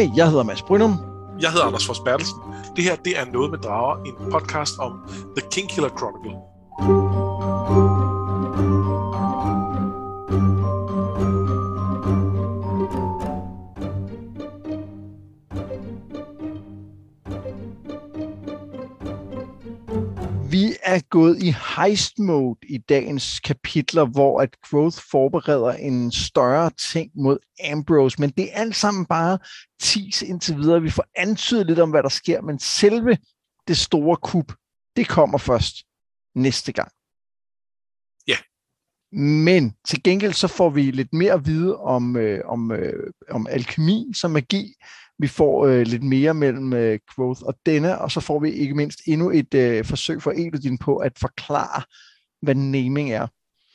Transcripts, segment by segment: Hej, jeg hedder Mads Brynum. Jeg hedder Anders Fors Bertelsen. Det her, det er Noget med Drager, en podcast om The Kingkiller Chronicle. Vi er gået i heist mode i dagens kapitler, hvor at Kvothe forbereder en større ting mod Ambrose, men det er alt sammen bare tease indtil videre. Vi får antydet lidt om, hvad der sker, men selve det store kup, det kommer først næste gang. Ja. Men til gengæld så får vi lidt mere at vide om alkemi som magi. Vi får lidt mere mellem Kvothe og Denna, og så får vi ikke mindst endnu et forsøg fra Elodin på at forklare, hvad naming er.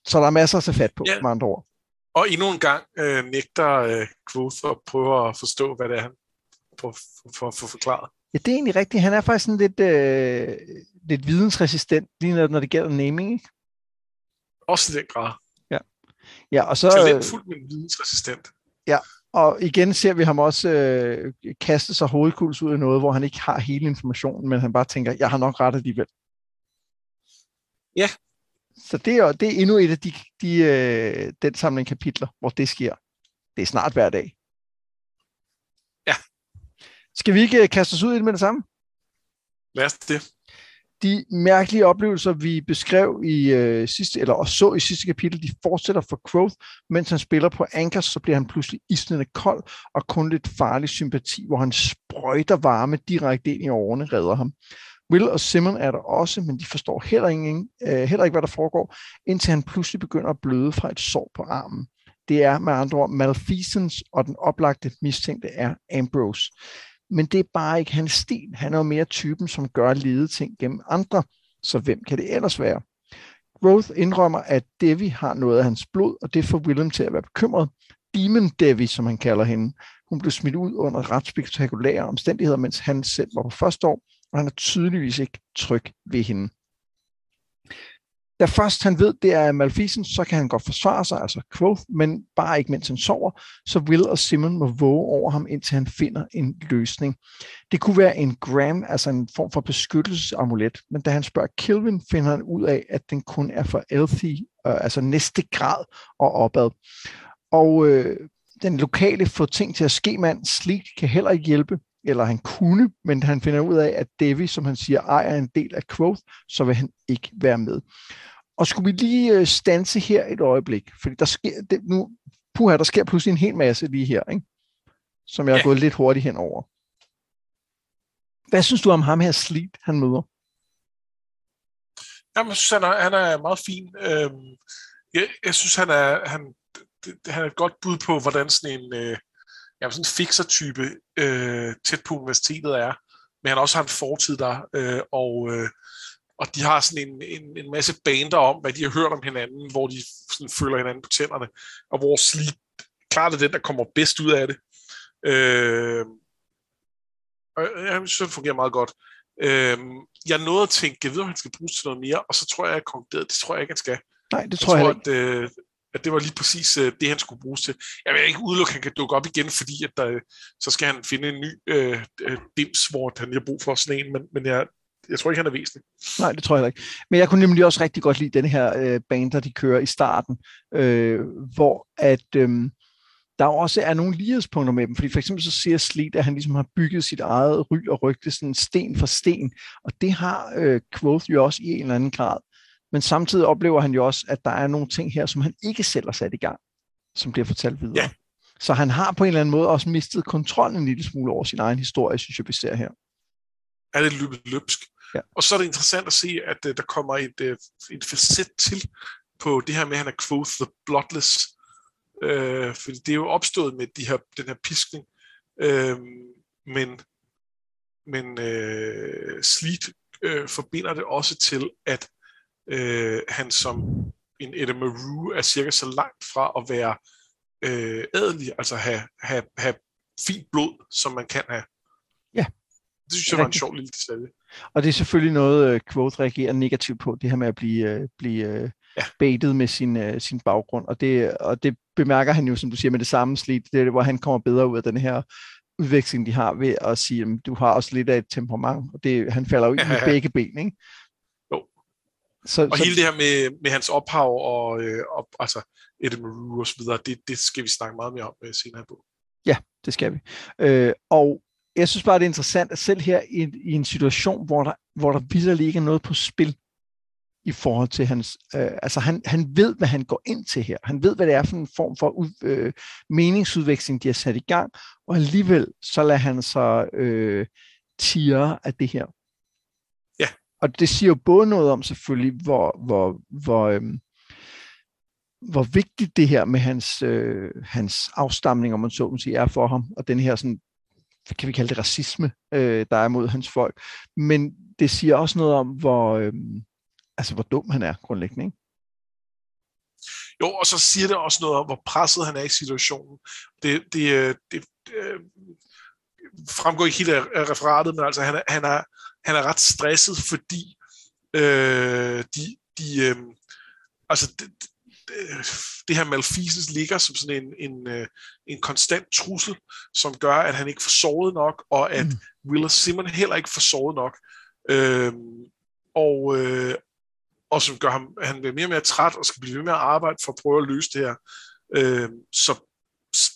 Så der er masser at tage fat på, ja, med andre ord. Og endnu en gang nægter Kvothe at prøve at forstå, hvad det er, han prøver at få forklaret. Ja, det er egentlig rigtigt. Han er faktisk sådan lidt vidensresistent, lige når det gælder naming, ikke? Også i den grad. Ja, og så... talentfuldt, men vidensresistent. Ja. Og igen ser vi ham også kaste sig hovedkuls ud af noget, hvor han ikke har hele informationen, men han bare tænker, jeg har nok ret alligevel. Ja. Så det er endnu et af den samling kapitler, hvor det sker. Det er snart hver dag. Ja. Skal vi ikke kaste os ud i det med det samme? Lad os det. De mærkelige oplevelser, vi beskrev i sidste kapitel, de fortsætter for Kvothe. Mens han spiller på Ankers, så bliver han pludselig isnende kold og kun lidt farlig sympati, hvor han sprøjter varme direkte ind i årene, redder ham. Will og Simon er der også, men de forstår heller ikke, hvad der foregår, indtil han pludselig begynder at bløde fra et sår på armen. Det er med andre ord Malfeasance, og den oplagte mistænkte er Ambrose. Men det er bare ikke hans stil. Han er jo mere typen, som gør lede ting gennem andre, så hvem kan det ellers være? Kvothe indrømmer, at Devi har noget af hans blod, og det får Willem til at være bekymret. Demon Devi, som han kalder hende. Hun blev smidt ud under ret spektakulære omstændigheder, mens han selv var på første år, og han er tydeligvis ikke tryg ved hende. Da først han ved, det er Malfeasance, så kan han godt forsvare sig, altså Kvothe, men bare ikke mens han sover, så Will og Simon må våge over ham, indtil han finder en løsning. Det kunne være en gram, altså en form for beskyttelsesamulet, men da han spørger Kilvin, finder han ud af, at den kun er for Elthi, altså næste grad og opad. Og den lokale få ting til at ske mand, Sleat, kan heller ikke hjælpe, eller han kunne, men han finder ud af, at Devi, som han siger, ejer en del af Kvothe, så vil han ikke være med. Og skulle vi lige standse her et øjeblik, fordi der sker pludselig en hel masse lige her, ikke? Som jeg har gået lidt hurtigt henover. Hvad synes du om ham her Sleat, han møder? Jamen, jeg synes, han er meget fin. Jeg synes, han er et godt bud på, hvordan sådan en... sådan en fixer-type tæt på universitetet er, men han også har en fortid der, og de har sådan en masse bander om, hvad de har hørt om hinanden, hvor de sådan føler hinanden på tænderne, og hvor Sleat klart er den, der kommer bedst ud af det. Jeg synes, det fungerer meget godt. Jeg nåede at tænke, jeg ved, om han skal bruges til noget mere, og så tror jeg, at konkluderet, det tror jeg ikke, han skal. Nej, det tror jeg ikke. At det var lige præcis det, han skulle bruges til. Jeg vil ikke udelukke, at han kan dukke op igen, fordi at så skal han finde en ny dims, hvor han har brug for sådan en, men jeg tror ikke, han er væsentlig. Nej, det tror jeg ikke. Men jeg kunne nemlig også rigtig godt lide den her bander, de kører i starten, hvor at der også er nogle lighedspunkter med dem, fordi for eksempel så siger Sleat, at han ligesom har bygget sit eget ry og rygte sådan sten for sten, og det har Kvothe jo også i en eller anden grad. Men samtidig oplever han jo også, at der er nogle ting her, som han ikke selv har sat i gang, som bliver fortalt videre. Ja. Så han har på en eller anden måde også mistet kontrollen en lille smule over sin egen historie, synes jeg, vi ser her. Er det løbet løbsk? Ja. Og så er det interessant at se, at der kommer et facet til på det her med, at han er Kvothe the Bloodless. For det er jo opstået med den her piskning. Men Sleat forbinder det også til, at han som en Edema Ruh er cirka så langt fra at være adelig, altså have fint blod, som man kan have. Ja. Det synes jeg var en sjov lille detalje. Og det er selvfølgelig noget, Kvothe reagerer negativt på, det her med at blive baitet med sin baggrund, og det bemærker han jo, som du siger, med det samme Sleat, det er, hvor han kommer bedre ud af den her udveksling, de har ved at sige, at du har også lidt af et temperament, og det, han falder jo ind med begge ben, ikke? Jo. Så hele det her med hans ophav og altså Edema Ruh og så videre, det skal vi snakke meget mere om senere på. Ja, det skal vi. Og jeg synes bare, det er interessant, at selv her i en situation, hvor der vitterlig ikke er noget på spil i forhold til hans... altså, han ved, hvad han går ind til her. Han ved, hvad det er for en form for meningsudveksling, de har sat i gang, og alligevel så lader han sig tire af det her. Ja. Og det siger jo både noget om, selvfølgelig, hvor vigtigt det her med hans afstamning, om man så må sige, er for ham, og den her sådan, kan vi kalde det racisme, der er mod hans folk. Men det siger også noget om, hvor dum han er grundlæggende, ikke? Jo, og så siger det også noget om, hvor presset han er i situationen. Det fremgår ikke helt af referatet, men altså han er ret stresset, fordi det her malfeasance ligger som sådan en konstant trussel, som gør, at han ikke får sovet nok, og at Will og Simon heller ikke får sovet nok, og som gør ham, han bliver mere og mere træt, og skal blive ved med at arbejde for at prøve at løse det her.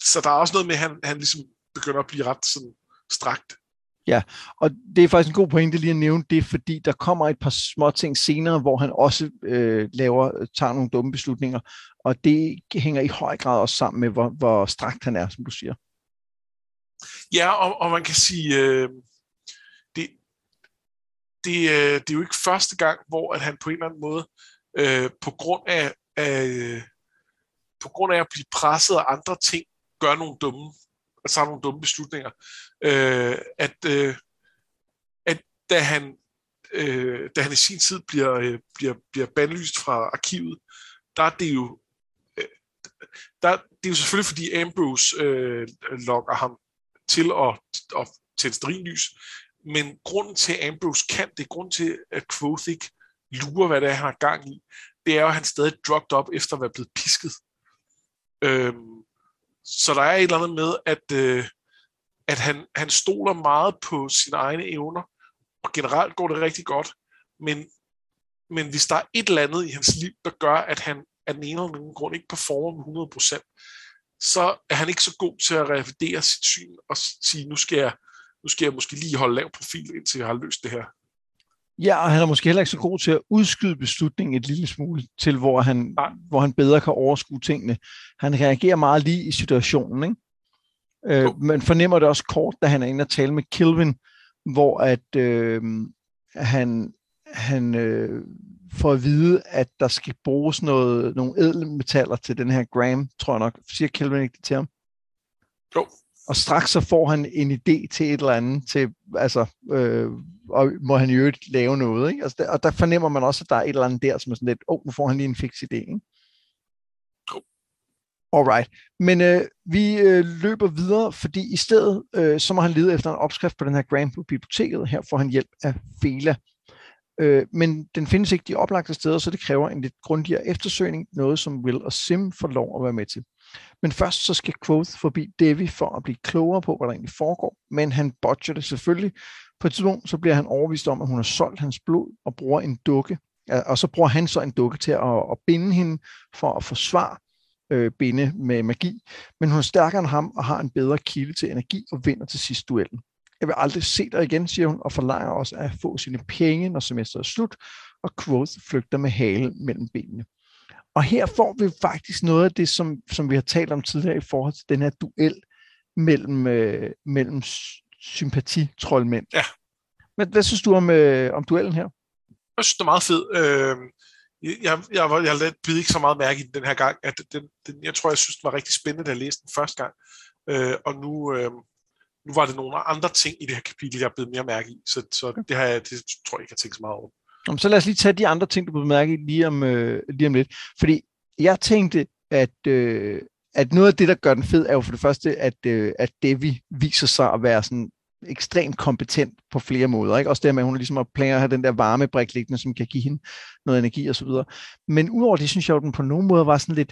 Så der er også noget med, at han ligesom begynder at blive ret sådan strakt. Ja, og det er faktisk en god pointe lige at nævne det, fordi der kommer et par små ting senere, hvor han også tager nogle dumme beslutninger, og det hænger i høj grad også sammen med, hvor strakt han er, som du siger. Ja, og man kan sige, det er jo ikke første gang, hvor at han på en eller anden måde, på grund af at blive presset af andre ting, gør nogle dumme beslutninger. Da han i sin tid bliver bandlyst fra arkivet, det er jo selvfølgelig fordi Ambrose lokker ham til at tænde stearinlys, men grunden til at Ambrose kan det, grunden til at Kvothe ikke lurer, hvad det er, han har gang i, det er jo, at han stadig drugged op efter at være blevet pisket. Så der er et eller andet med, at han stoler meget på sine egne evner, og generelt går det rigtig godt, men hvis der er et eller andet i hans liv, der gør, at han af den ene eller anden grund ikke performer med 100%, så er han ikke så god til at revidere sit syn og sige, nu skal jeg måske lige holde lav profil, indtil jeg har løst det her. Ja, og han er måske heller ikke så god til at udskyde beslutningen et lille smule til, hvor han bedre kan overskue tingene. Han reagerer meget lige i situationen, ikke? Man fornemmer det også kort, da han er inde og tale med Kilvin, hvor at han får at vide, at der skal bruges nogle ædelmetaller til den her gram, tror jeg nok. Siger Kilvin ikke det til ham? Jo. Og straks så får han en idé til et eller andet, og må han jo ikke lave noget, ikke? Og der fornemmer man også, at der er et eller andet der, som er sådan lidt, nu får han lige en fix idé, ikke? Alright. Men vi løber videre, fordi i stedet, så må han lede efter en opskrift på den her gram på biblioteket. Her får han hjælp af Fela. Men den findes ikke de oplagte steder, så det kræver en lidt grundigere eftersøgning, noget som Will og Sim får lov at være med til. Men først så skal Kvothe forbi Devi for at blive klogere på, hvad der egentlig foregår, men han botcher det selvfølgelig. På et tidspunkt så bliver han overbevist om, at hun har solgt hans blod og bruger en dukke, og så bruger han så en dukke til at binde hende for at forsvare binde med magi, men hun er stærkere end ham og har en bedre kilde til energi og vinder til sidste duellen. Jeg vil aldrig se dig igen, siger hun, og forlanger også at få sine penge, når semesteret er slut, og Kvothe flygter med halen mellem benene. Og her får vi faktisk noget af det, som vi har talt om tidligere i forhold til den her duel mellem sympatitrollmænd. Ja. Men hvad synes du om duellen her? Jeg synes, det er meget fedt. Jeg bid ikke så meget mærke i den her gang, at jeg tror, jeg synes, det var rigtig spændende, da jeg læste den første gang. Og nu var det nogle andre ting i det her kapitel, jeg bed mere mærke i, så det tror jeg ikke, jeg har tænkt så meget over. Så lad os lige tage de andre ting, du burde mærke lige om lidt. Fordi jeg tænkte, at noget af det, der gør den fed, er jo for det første, at Devi viser sig at være sådan ekstremt kompetent på flere måder, ikke? Også det med, at hun ligesom planer at have den der varmebrik liggende, som kan give hende noget energi osv. Men udover det, synes jeg, at den på nogen måde var sådan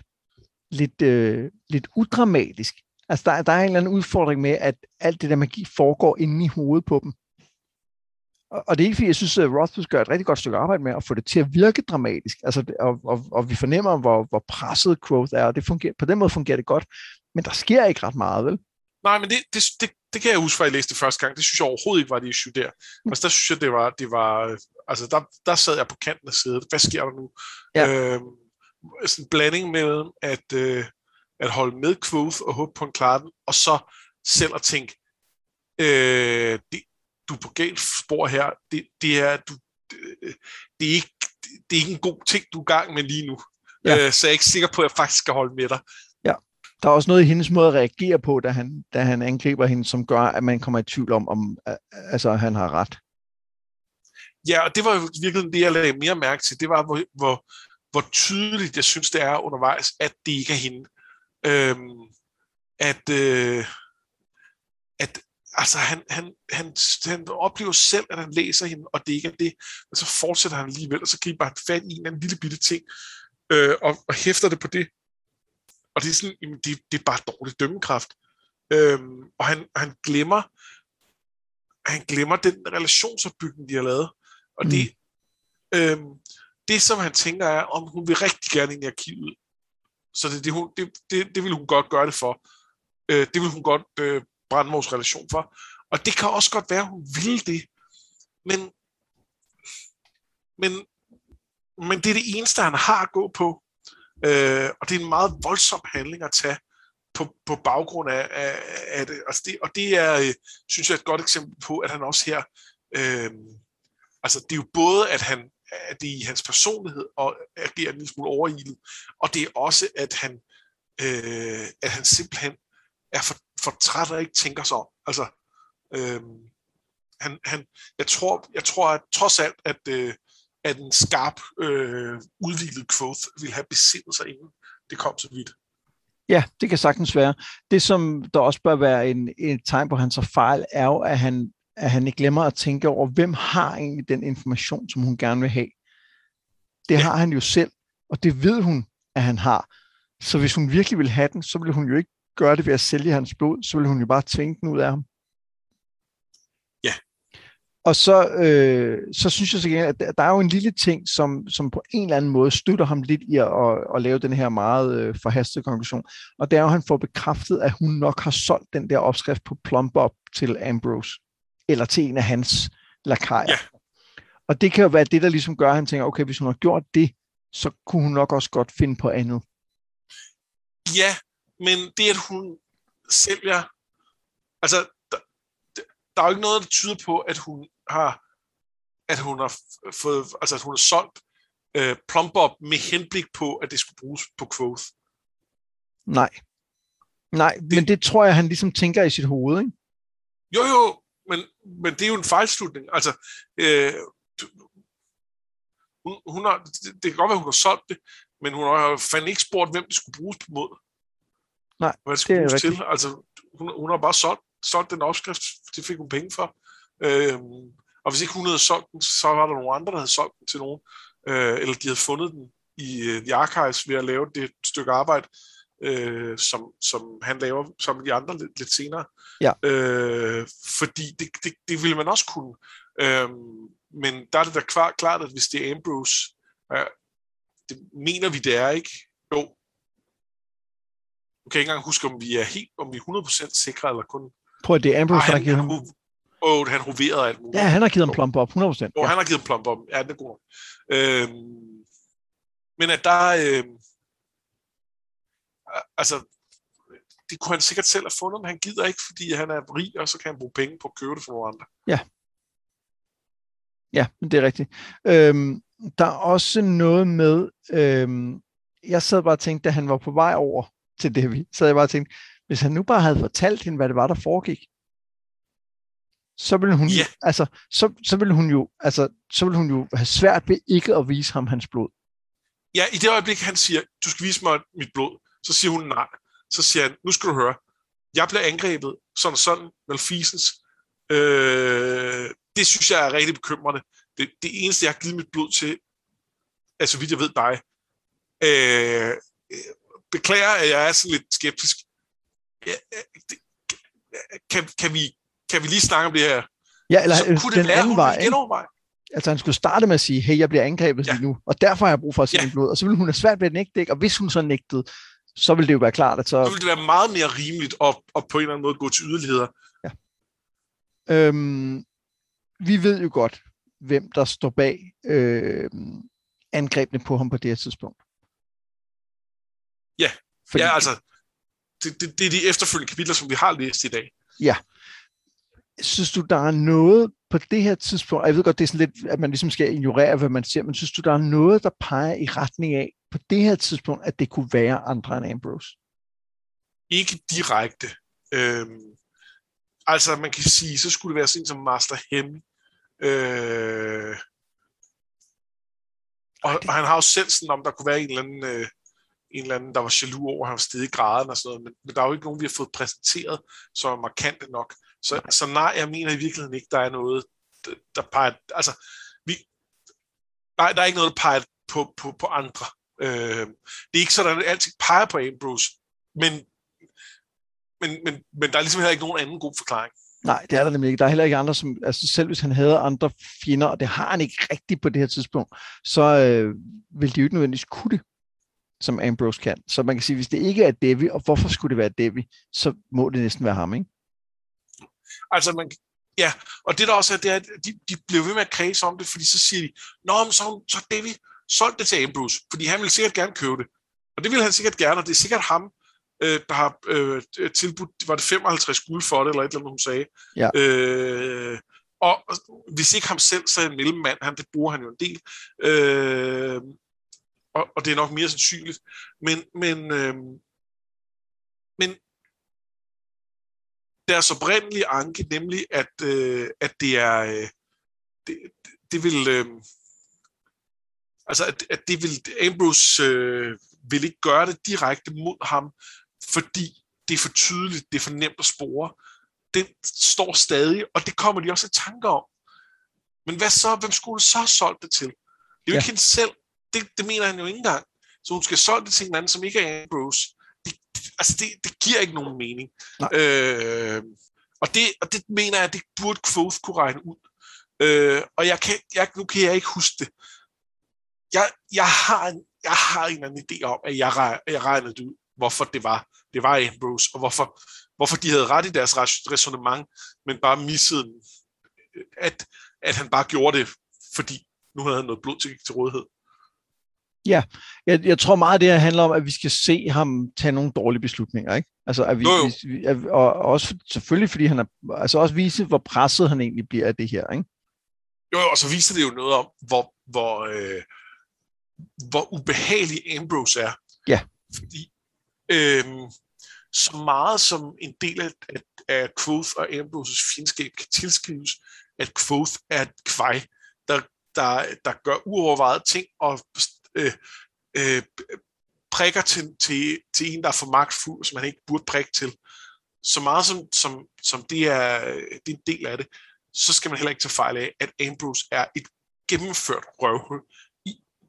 lidt udramatisk. Altså, der er en eller anden udfordring med, at alt det der magi foregår inde i hovedet på dem. Og det er ikke, fordi jeg synes, at Rothfuss gør et rigtig godt stykke arbejde med at få det til at virke dramatisk. Altså, og vi fornemmer, hvor presset Kvothe er, og det fungerer, på den måde fungerer det godt. Men der sker ikke ret meget, vel? Nej, men det kan jeg huske, fra jeg læste det første gang. Det synes jeg overhovedet ikke var det issue der. Altså, der synes jeg, det var altså, der sad jeg på kanten af sædet. Hvad sker der nu? Ja. Sådan en blanding mellem at holde med Kvothe og håbe på en klarten, og så selv at tænke, du er på galt spor her, det er ikke en god ting, du er i gang med lige nu. Ja. Så jeg er ikke sikker på, at jeg faktisk skal holde med dig. Ja. Der er også noget i hendes måde at reagere på, da han angriber hende, som gør, at man kommer i tvivl om altså, han har ret. Ja, og det var jo virkelig det, jeg lagde mere mærke til. Det var, hvor tydeligt jeg synes, det er undervejs, at det ikke er hende. Altså, han oplever selv, at han læser hende, og det ikke er det. Og så fortsætter han alligevel, og så griber han fat i en eller anden lille bitte ting, og hæfter det på det. Og det er sådan, jamen, det er bare dårlig dømmekraft. Og han glemmer den relationsopbygning, de har lavet. Og det, som han tænker, er, om hun vil rigtig gerne ind i arkivet. Så det vil hun godt gøre det for. Det vil hun godt... brænde vores relation for. Og det kan også godt være, at hun ville det. Men det er det eneste, han har at gå på. Og det er en meget voldsom handling at tage på baggrund af det. Altså det. Og det er, synes jeg, et godt eksempel på, at han også her... altså det er jo både, at det er i hans personlighed og agerer en lille smule overilet. Og det er også, at han simpelthen er for træt og ikke tænker sig om. Altså, jeg tror at trods alt, at en skarp udviklet Kvothe ville have besindet sig, inden det kom så vidt. Ja, det kan sagtens være. Det, som der også bør være et tegn på hans fejl, er jo, at han ikke glemmer at tænke over, hvem har egentlig den information, som hun gerne vil have. Det har han jo selv, og det ved hun, at han har. Så hvis hun virkelig vil have den, så vil hun jo ikke gør det ved at sælge hans blod, så ville hun jo bare tvinge den ud af ham. Ja. Og så synes jeg så igen, at der er jo en lille ting, som på en eller anden måde støtter ham lidt i at lave den her meget forhastede konklusion. Og det er jo, at han får bekræftet, at hun nok har solgt den der opskrift på Plumbob til Ambrose, eller til en af hans lakajer. Ja. Og det kan jo være det, der ligesom gør, at han tænker, okay, hvis hun har gjort det, så kunne hun nok også godt finde på andet. Ja. Men det, at hun sælger... Altså, der er jo ikke noget, der tyder på, at hun har solgt Plumbob med henblik på, at det skulle bruges på Kvothe. Nej, men det tror jeg, han ligesom tænker i sit hoved, ikke? Jo, men det er jo en fejlslutning. Altså, hun har, det kan godt være, hun har solgt det, men hun har fandme ikke spurgt, hvem det skulle bruges på mod. Nej, det er rigtigt. Til. Altså, hun har bare solgt den opskrift, det fik hun penge for. Og hvis ikke hun havde solgt den, så var der nogle andre, der havde solgt den til nogen. Eller de havde fundet den i archives ved at lave det stykke arbejde, som han laver sammen med de andre lidt senere. Ja. Fordi det ville man også kunne. Men der er det da klart, at hvis det er Ambrose, det mener vi, det er, ikke? Jo. Jeg kan ikke engang huske, om vi er 100% sikre, eller kun... Prøv at det er Ambrose, der har givet ham... han hoverede alt muligt. Ja, han har givet en Plumbob, 100%. Han har givet en Plumbob, ja, det er god. Men at der... altså, det kunne han sikkert selv have fundet, men han gider ikke, fordi han er rig, og så kan han bruge penge på at købe det for nogle andre. Ja. Ja, det er rigtigt. Der er også noget med... jeg sad bare og tænkte, da han var på vej over til Devi, så jeg bare tænkte, hvis han nu bare havde fortalt hende, hvad det var, der foregik, så ville hun, altså, så ville hun jo have svært ved ikke at vise ham hans blod. Ja, i det øjeblik, han siger, du skal vise mig mit blod, så siger hun nej. Så siger han, nu skal du høre, jeg bliver angrebet, sådan, malfeasance. Det synes jeg er rigtig bekymrende. Det eneste, jeg har givet mit blod til, altså vidt jeg ved dig, beklager, at jeg er sådan lidt skeptisk. Kan vi lige snakke om det her? Ja, eller så kunne den det være, anden vej. Altså han skulle starte med at sige, hey, jeg bliver angrebet lige nu, og derfor har jeg brug for at se blod, og så ville hun have svært ved at nægte, ikke? Og hvis hun så nægtede, så ville det jo være klart, at så... Så ville det være meget mere rimeligt at på en eller anden måde gå til yderligheder. Ja. Vi ved jo godt, hvem der står bag angrebene på ham på det her tidspunkt. Ja, fordi... det er de efterfølgende kapitler, som vi har læst i dag. Ja. Synes du, der er noget på det her tidspunkt, og jeg ved godt, det er sådan lidt, at man ligesom skal ignorere, hvad man ser, men synes du, der er noget, der peger i retning af, på det her tidspunkt, at det kunne være andre end Ambrose? Ikke direkte. Altså, man kan sige, så skulle det være sådan som Master Hemme. Og han har jo selv sådan, om der kunne være en eller anden, der var jaloux over, at han var steget i graden og sådan noget, men der er jo ikke nogen, vi har fået præsenteret, som er markante nok. Så nej, jeg mener i virkeligheden ikke, der er noget, der peger... Altså, nej, der er ikke noget, der peger på andre. Det er ikke sådan, at altid peger på Ambrose, men der er ligesom heller ikke nogen anden god forklaring. Nej, det er der nemlig ikke. Der er heller ikke andre, som... Altså, selv hvis han havde andre fjender, og det har han ikke rigtigt på det her tidspunkt, så ville de jo ikke nødvendigvis kunne det, som Ambrose kan. Så man kan sige, hvis det ikke er Devi, og hvorfor skulle det være Devi, så må det næsten være ham, ikke? Altså, man, ja, og det der også er, det er, at de blev ved med at kredse om det, fordi så siger de, nå, men så Devi solgte det til Ambrose, fordi han ville sikkert gerne købe det. Og det ville han sikkert gerne, og det er sikkert ham, der har tilbudt, var det 55 guld for det, eller et eller andet, hun sagde. Ja. Og hvis ikke ham selv, så er en mellemmand, det bruger han jo en del. Og det er nok mere sandsynligt. Men deres oprindelige anke, nemlig at det er det vil altså at det vil Ambrose vil ikke gøre det direkte mod ham, fordi det er for tydeligt, det er for nemt at spore. Den står stadig, og det kommer de også i tanker om. Men hvad så? Hvem skulle så have solgt det til? Det er jo ikke hende selv. Det mener han jo ikke engang. Så hun skal solge det til en anden, som ikke er Ambrose. Det giver ikke nogen mening. Og det mener jeg, det burde Kvothe kunne regne ud. Og nu kan jeg ikke huske det. Jeg har en eller anden idé om, at jeg regnede ud, hvorfor det var Ambrose, og hvorfor de havde ret i deres ræsonnement, men bare missede, at han bare gjorde det, fordi nu havde han noget blod til rådighed. Ja, jeg tror meget, det her handler om, at vi skal se ham tage nogle dårlige beslutninger, ikke? Altså, at vi og også selvfølgelig, fordi han er, altså også vise, hvor presset han egentlig bliver af det her, ikke? Jo, og så viser det jo noget om, hvor ubehagelig Ambrose er. Ja. Fordi så meget som en del af Kvothe og Ambroses fjendskab kan tilskrives, at Kvothe er et kvej, der gør uovervejede ting og prikker til en, der er for magtfuld, som han ikke burde prikke til. Så meget som det er en del af det, så skal man heller ikke tage fejl af, at Ambrose er et gennemført røvhul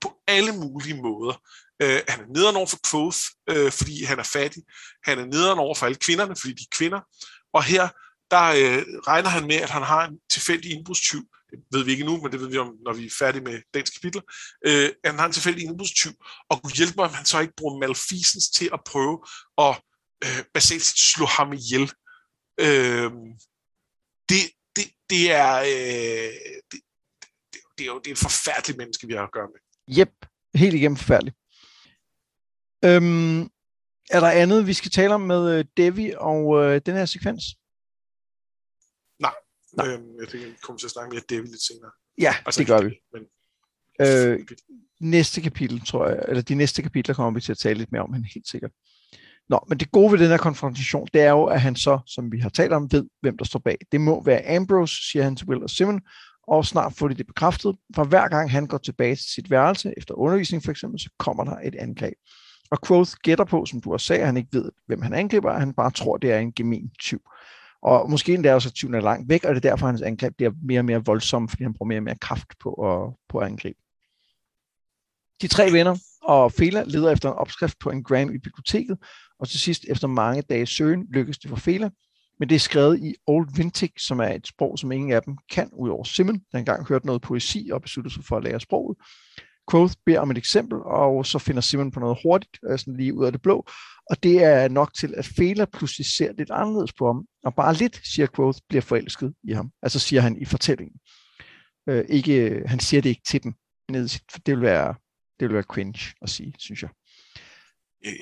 på alle mulige måder. Han er nederen over for Kvothe, fordi han er fattig. Han er nederen over for alle kvinderne, fordi de er kvinder. Og her, der regner han med, at han har en tilfældig indbrudstyv. Det ved vi ikke nu, men det ved vi om, når vi er færdige med dagens kapitel. Han har en tilfældig indbrudstyv, og kunne hjælpe mig, om han så ikke bruger Malfeasance til at prøve at basalt slå ham ihjel. Det er jo et forfærdeligt menneske, vi har at gøre med. Jep, helt igennem forfærdeligt. Er der andet, vi skal tale om med Devi og den her sekvens? Jeg tænker, vi kommer til at snakke mere Devi lidt senere. Ja, altså, det gør vi. Næste kapitel, tror jeg, eller de næste kapitler kommer vi til at tale lidt mere om, han helt sikkert. Nå, men det gode ved den her konfrontation, det er jo, at han så, som vi har talt om, ved, hvem der står bag. Det må være Ambrose, siger han til Will og Simon, og snart får de det bekræftet, for hver gang han går tilbage til sit værelse, efter undervisning for eksempel, så kommer der et angreb. Og Kvothe gætter på, som du også sagde, at han ikke ved, hvem han angriber, og han bare tror, det er en gemen tyv. Og måske endda også, at tyven er langt væk, og det er derfor, hans angreb bliver mere og mere voldsom, fordi han bruger mere og mere kraft på at angribe. De tre venner og Fela leder efter en opskrift på en gram i biblioteket, og til sidst efter mange dage søgen lykkes det for Fela, men det er skrevet i Old Vintik, som er et sprog, som ingen af dem kan, udover Simon, der engang hørte noget poesi og besluttede sig for at lære sproget. Kvothe beder om et eksempel, og så finder Simon på noget hurtigt, sådan lige ud af det blå, og det er nok til, at Fela pludselig ser lidt anderledes på ham, og bare lidt, siger Kvothe, bliver forelsket i ham. Altså siger han i fortællingen. Ikke, han siger det ikke til dem, for det vil være cringe at sige, synes jeg.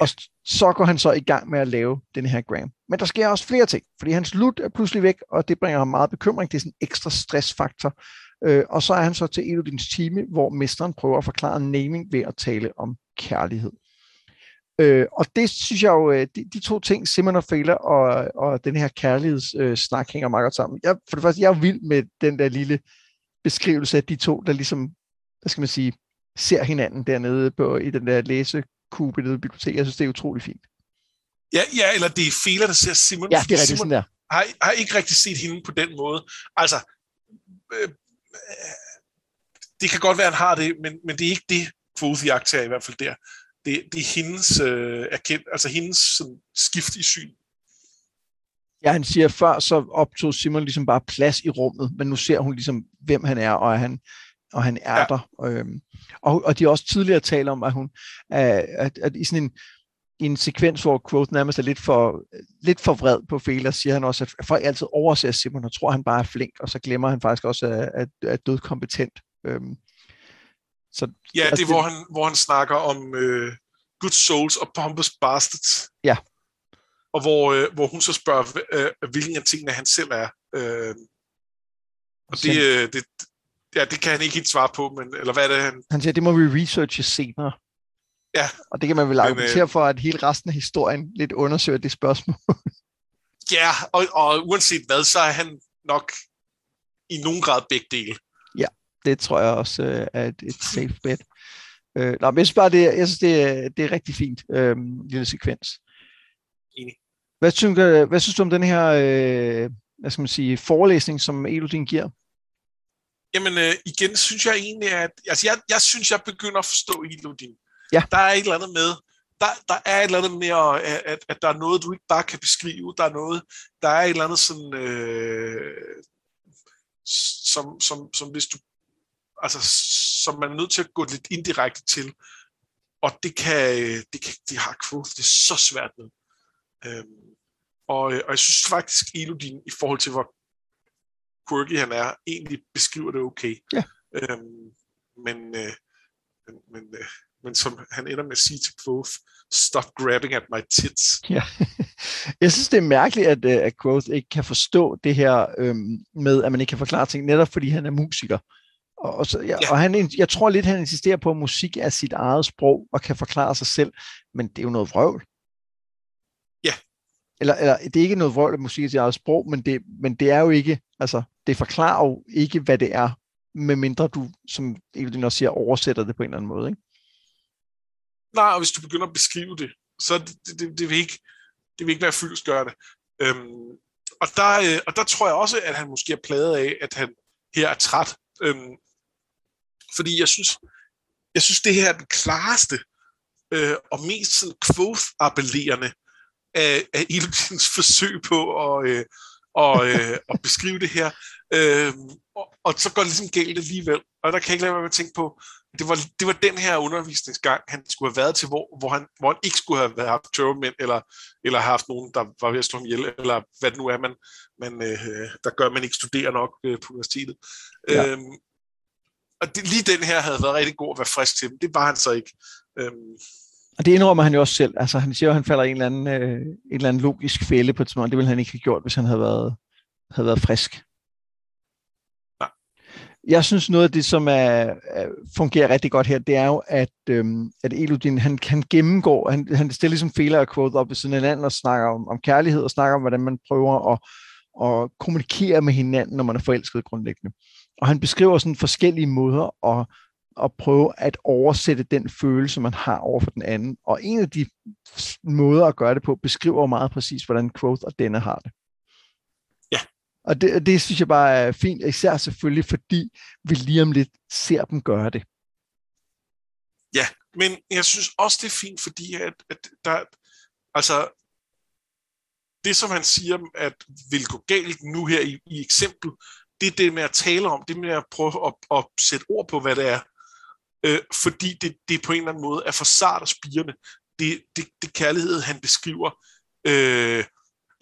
Og så går han så i gang med at lave den her gram. Men der sker også flere ting, fordi hans lut er pludselig væk, og det bringer ham meget bekymring. Det er sådan en ekstra stressfaktor. Og så er han så til Elodins time, hvor mesteren prøver at forklare naming ved at tale om kærlighed. Og det synes jeg jo, de to ting, Simon og Fela og den her kærlighedssnak hænger meget godt sammen. For det første, jeg er vild med den der lille beskrivelse af de to, der ligesom, hvad skal man sige, ser hinanden dernede i den der læsekube nede i biblioteket. Jeg synes, det er utrolig fint. Ja, eller det er Fela, der ser Simon. Ja, det er rigtigt, Simon sådan der. Har ikke rigtig set hende på den måde. Altså, det kan godt være, han har det, men det er ikke det, Kvothe iagttager i hvert fald der. Det er hendes hendes sådan, skift i syn. Ja, han siger, før så optog Simon ligesom bare plads i rummet, men nu ser hun ligesom, hvem han er, og han er der. Og de har også tidligere talt om, at hun at i sådan en sekvens, hvor Kvothe nærmest er lidt for vred på Fela, siger han også, at folk altid overser Simon og tror, han bare er flink, og så glemmer han faktisk også, at han er dødkompetent. Så, ja, altså, det er, hvor han snakker om good souls og pompous bastards. Ja. Og hvor hun så spørger, hvilken af tingene han selv er. Og det kan han ikke helt svare på, men, eller hvad er det, han... Han siger, det må vi researche senere. Ja. Og det kan man vel argumentere for, at hele resten af historien lidt undersøger det spørgsmål. Ja, og uanset hvad, så er han nok i nogen grad begge dele. Ja, det tror jeg også er et safe bet. Men jeg synes bare, det er rigtig fint, lille sekvens. Enig. Hvad synes du om den her forelæsning, som Elodin giver? Jamen igen synes jeg egentlig, at altså jeg synes, jeg begynder at forstå Elodin. Ja. Der er et eller andet med, der er et eller andet mere, at der er noget, du ikke bare kan beskrive. Der er noget, der er et eller andet sådan, som hvis du, altså som man er nødt til at gå lidt indirekte til, og det har Kvothe, det er så svært med. Og jeg synes faktisk, Elodin i forhold til, hvor quirky han er, egentlig beskriver det okay. Ja. Men som han ender med at sige til Kvothe, stop grabbing at my tits. Ja. Jeg synes, det er mærkeligt, at Kvothe ikke kan forstå det her med, at man ikke kan forklare ting, netop fordi han er musiker. Jeg tror lidt, han insisterer på, at musik er sit eget sprog og kan forklare sig selv, men det er jo noget vrøvl. Ja. Eller det er ikke noget vrøvl, at musik er sit eget sprog, men det er jo ikke, altså det forklarer jo ikke, hvad det er, medmindre du, som Elodin også siger, oversætter det på en eller anden måde, ikke? Nej, og hvis du begynder at beskrive det, så det vil ikke være fyldestgørende. Og der tror jeg også, at han måske er plaget af, at han her er træt. Fordi jeg synes det her er den klareste og mest sådan Kvothe-appellerende af Elodins forsøg på at beskrive det her. Og så går det ligesom galt alligevel. Og der kan jeg ikke lade være med at tænke på, det var den her undervisningsgang, han skulle have været til, hvor han ikke skulle have været haft tørremænd, eller haft nogen, der var ved at slå ham ihjel, eller hvad det nu er, man der gør, man ikke studerer nok på universitetet. Ja. Og lige den her havde været rigtig god at være frisk til, men det var han så ikke. Og det indrømmer han jo også selv. Altså, han siger jo, at han falder i en eller anden logisk fælde på et tidspunkt. Det ville han ikke have gjort, hvis han havde været frisk. Jeg synes, noget af det, som fungerer rigtig godt her, det er jo, at Elodin, han gennemgår, han stiller ligesom Fela og Kvothe op ved siden af hinanden og snakker om kærlighed og snakker om, hvordan man prøver at kommunikere med hinanden, når man er forelsket grundlæggende. Og han beskriver sådan forskellige måder at prøve at oversætte den følelse, man har over for den anden. Og en af de måder at gøre det på, beskriver meget præcis, hvordan Kvothe og Denna har det. Og det synes jeg bare er fint, især selvfølgelig, fordi vi lige om lidt ser dem gøre det. Ja, Men jeg synes også, det er fint, fordi at der, altså, det, som han siger, at vil gå galt nu her i eksempel, det er det med at tale om, det med at prøve at sætte ord på, hvad det er. Fordi det på en eller anden måde er for sart og spirende. Det kærlighed, han beskriver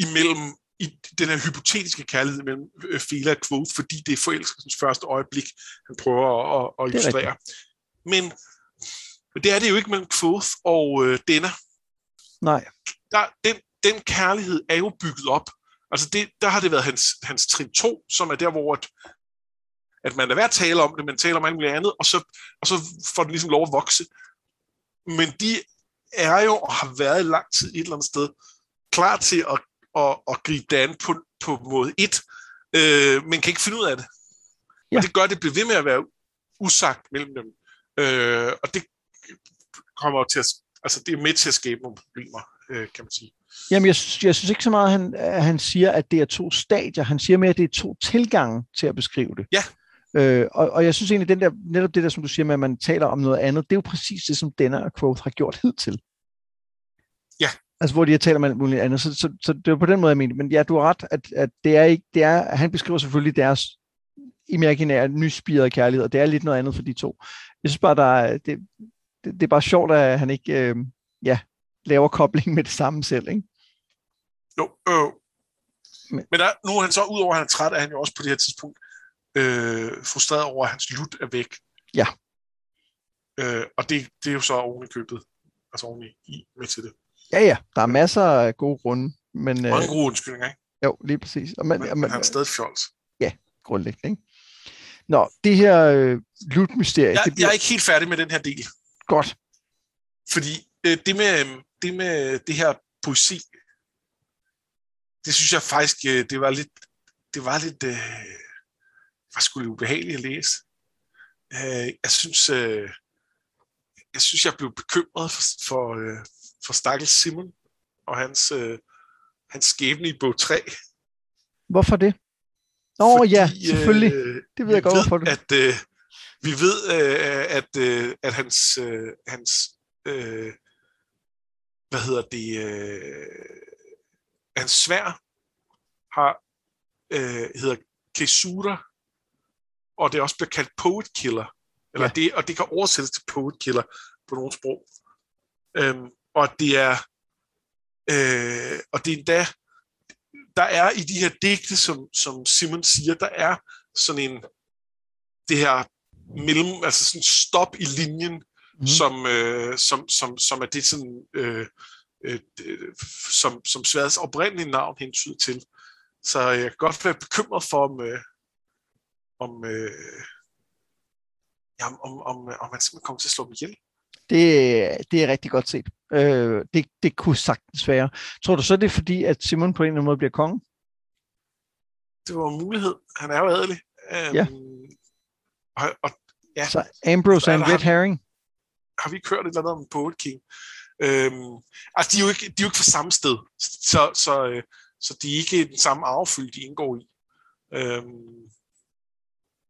imellem, i den her hypotetiske kærlighed mellem Fela og Kvothe, fordi det er forelskelsens første øjeblik, han prøver at illustrere. Men det er det jo ikke mellem Kvothe og Denna. Nej. Den kærlighed er jo bygget op. Altså der har det været hans trin 2, som er der, hvor at man lader være at tale om det, man taler om alt muligt andet, og så får det ligesom lov at vokse. Men de er jo og har været i lang tid et eller andet sted klar til at gribe det an på måde 1, men kan ikke finde ud af det. Ja. Og det gør, at det bliver ved med at være usagt mellem dem. Og det kommer jo til at, altså det er med til at skabe nogle problemer, kan man sige. Jamen, jeg synes ikke så meget, at han siger, at det er 2 stadier. Han siger mere, at det er 2 tilgange til at beskrive det. Ja. Og jeg synes egentlig, den der, netop det der, som du siger med, at man taler om noget andet, det er jo præcis det, som Denna og Kvothe har gjort hidtil. Ja. Altså, hvor de har talt om alt muligt andet. Så det var på den måde, jeg mente. Men ja, du har ret, at det er ikke... han beskriver selvfølgelig deres imaginære, nyspirede kærlighed, og det er lidt noget andet for de 2. Jeg synes bare, det er bare sjovt, at han ikke laver kobling med det samme selv, ikke? Jo, Men der, nu er han så, udover at han er træt, er han jo også på det her tidspunkt frustreret over, at hans lut er væk. Ja. Og det er jo så oven i købet. Altså oven i med til det. Ja, der er masser af gode grunde. Men, og en god undskyldning, ikke? Jo, lige præcis. Men han er stadig fjols. Ja, grundlæggende, ikke? Nå, det her lutmysterie... Jeg er ikke helt færdig med den her del. Godt. Fordi det med det her poesi, det synes jeg faktisk, det var sgu lidt ubehageligt at læse. Jeg synes, jeg blev bekymret for stakkels Simon og hans skæbne i bog 3. Hvorfor det? Fordi, ja, selvfølgelig. Det ved jeg godt, hvorfor det. Vi ved, at hans sværd hedder Kesura, og det også bliver kaldt poet killer, eller ja. Og det kan oversættes til poet killer på nogle sprog. Og det er endda der er i de her digte, som Simon siger, der er sådan en det her mellem, altså sådan stop i linjen, som er det sådan som sværets oprindelige navn hentyder til. Så jeg kan godt være bekymret for om man simpelthen kommer til at slå dem ihjel. Det er rigtig godt set. Det kunne sagtens være. Tror du så, det er fordi, at Simon på en eller anden måde bliver konge? Det var en mulighed. Han er jo adelig. Ja. Ja. Så Ambrose er en red herring? Har vi kørt et eller andet om Poet King? Altså, de er jo ikke fra samme sted. Så de er ikke den samme arvefylde, de indgår i.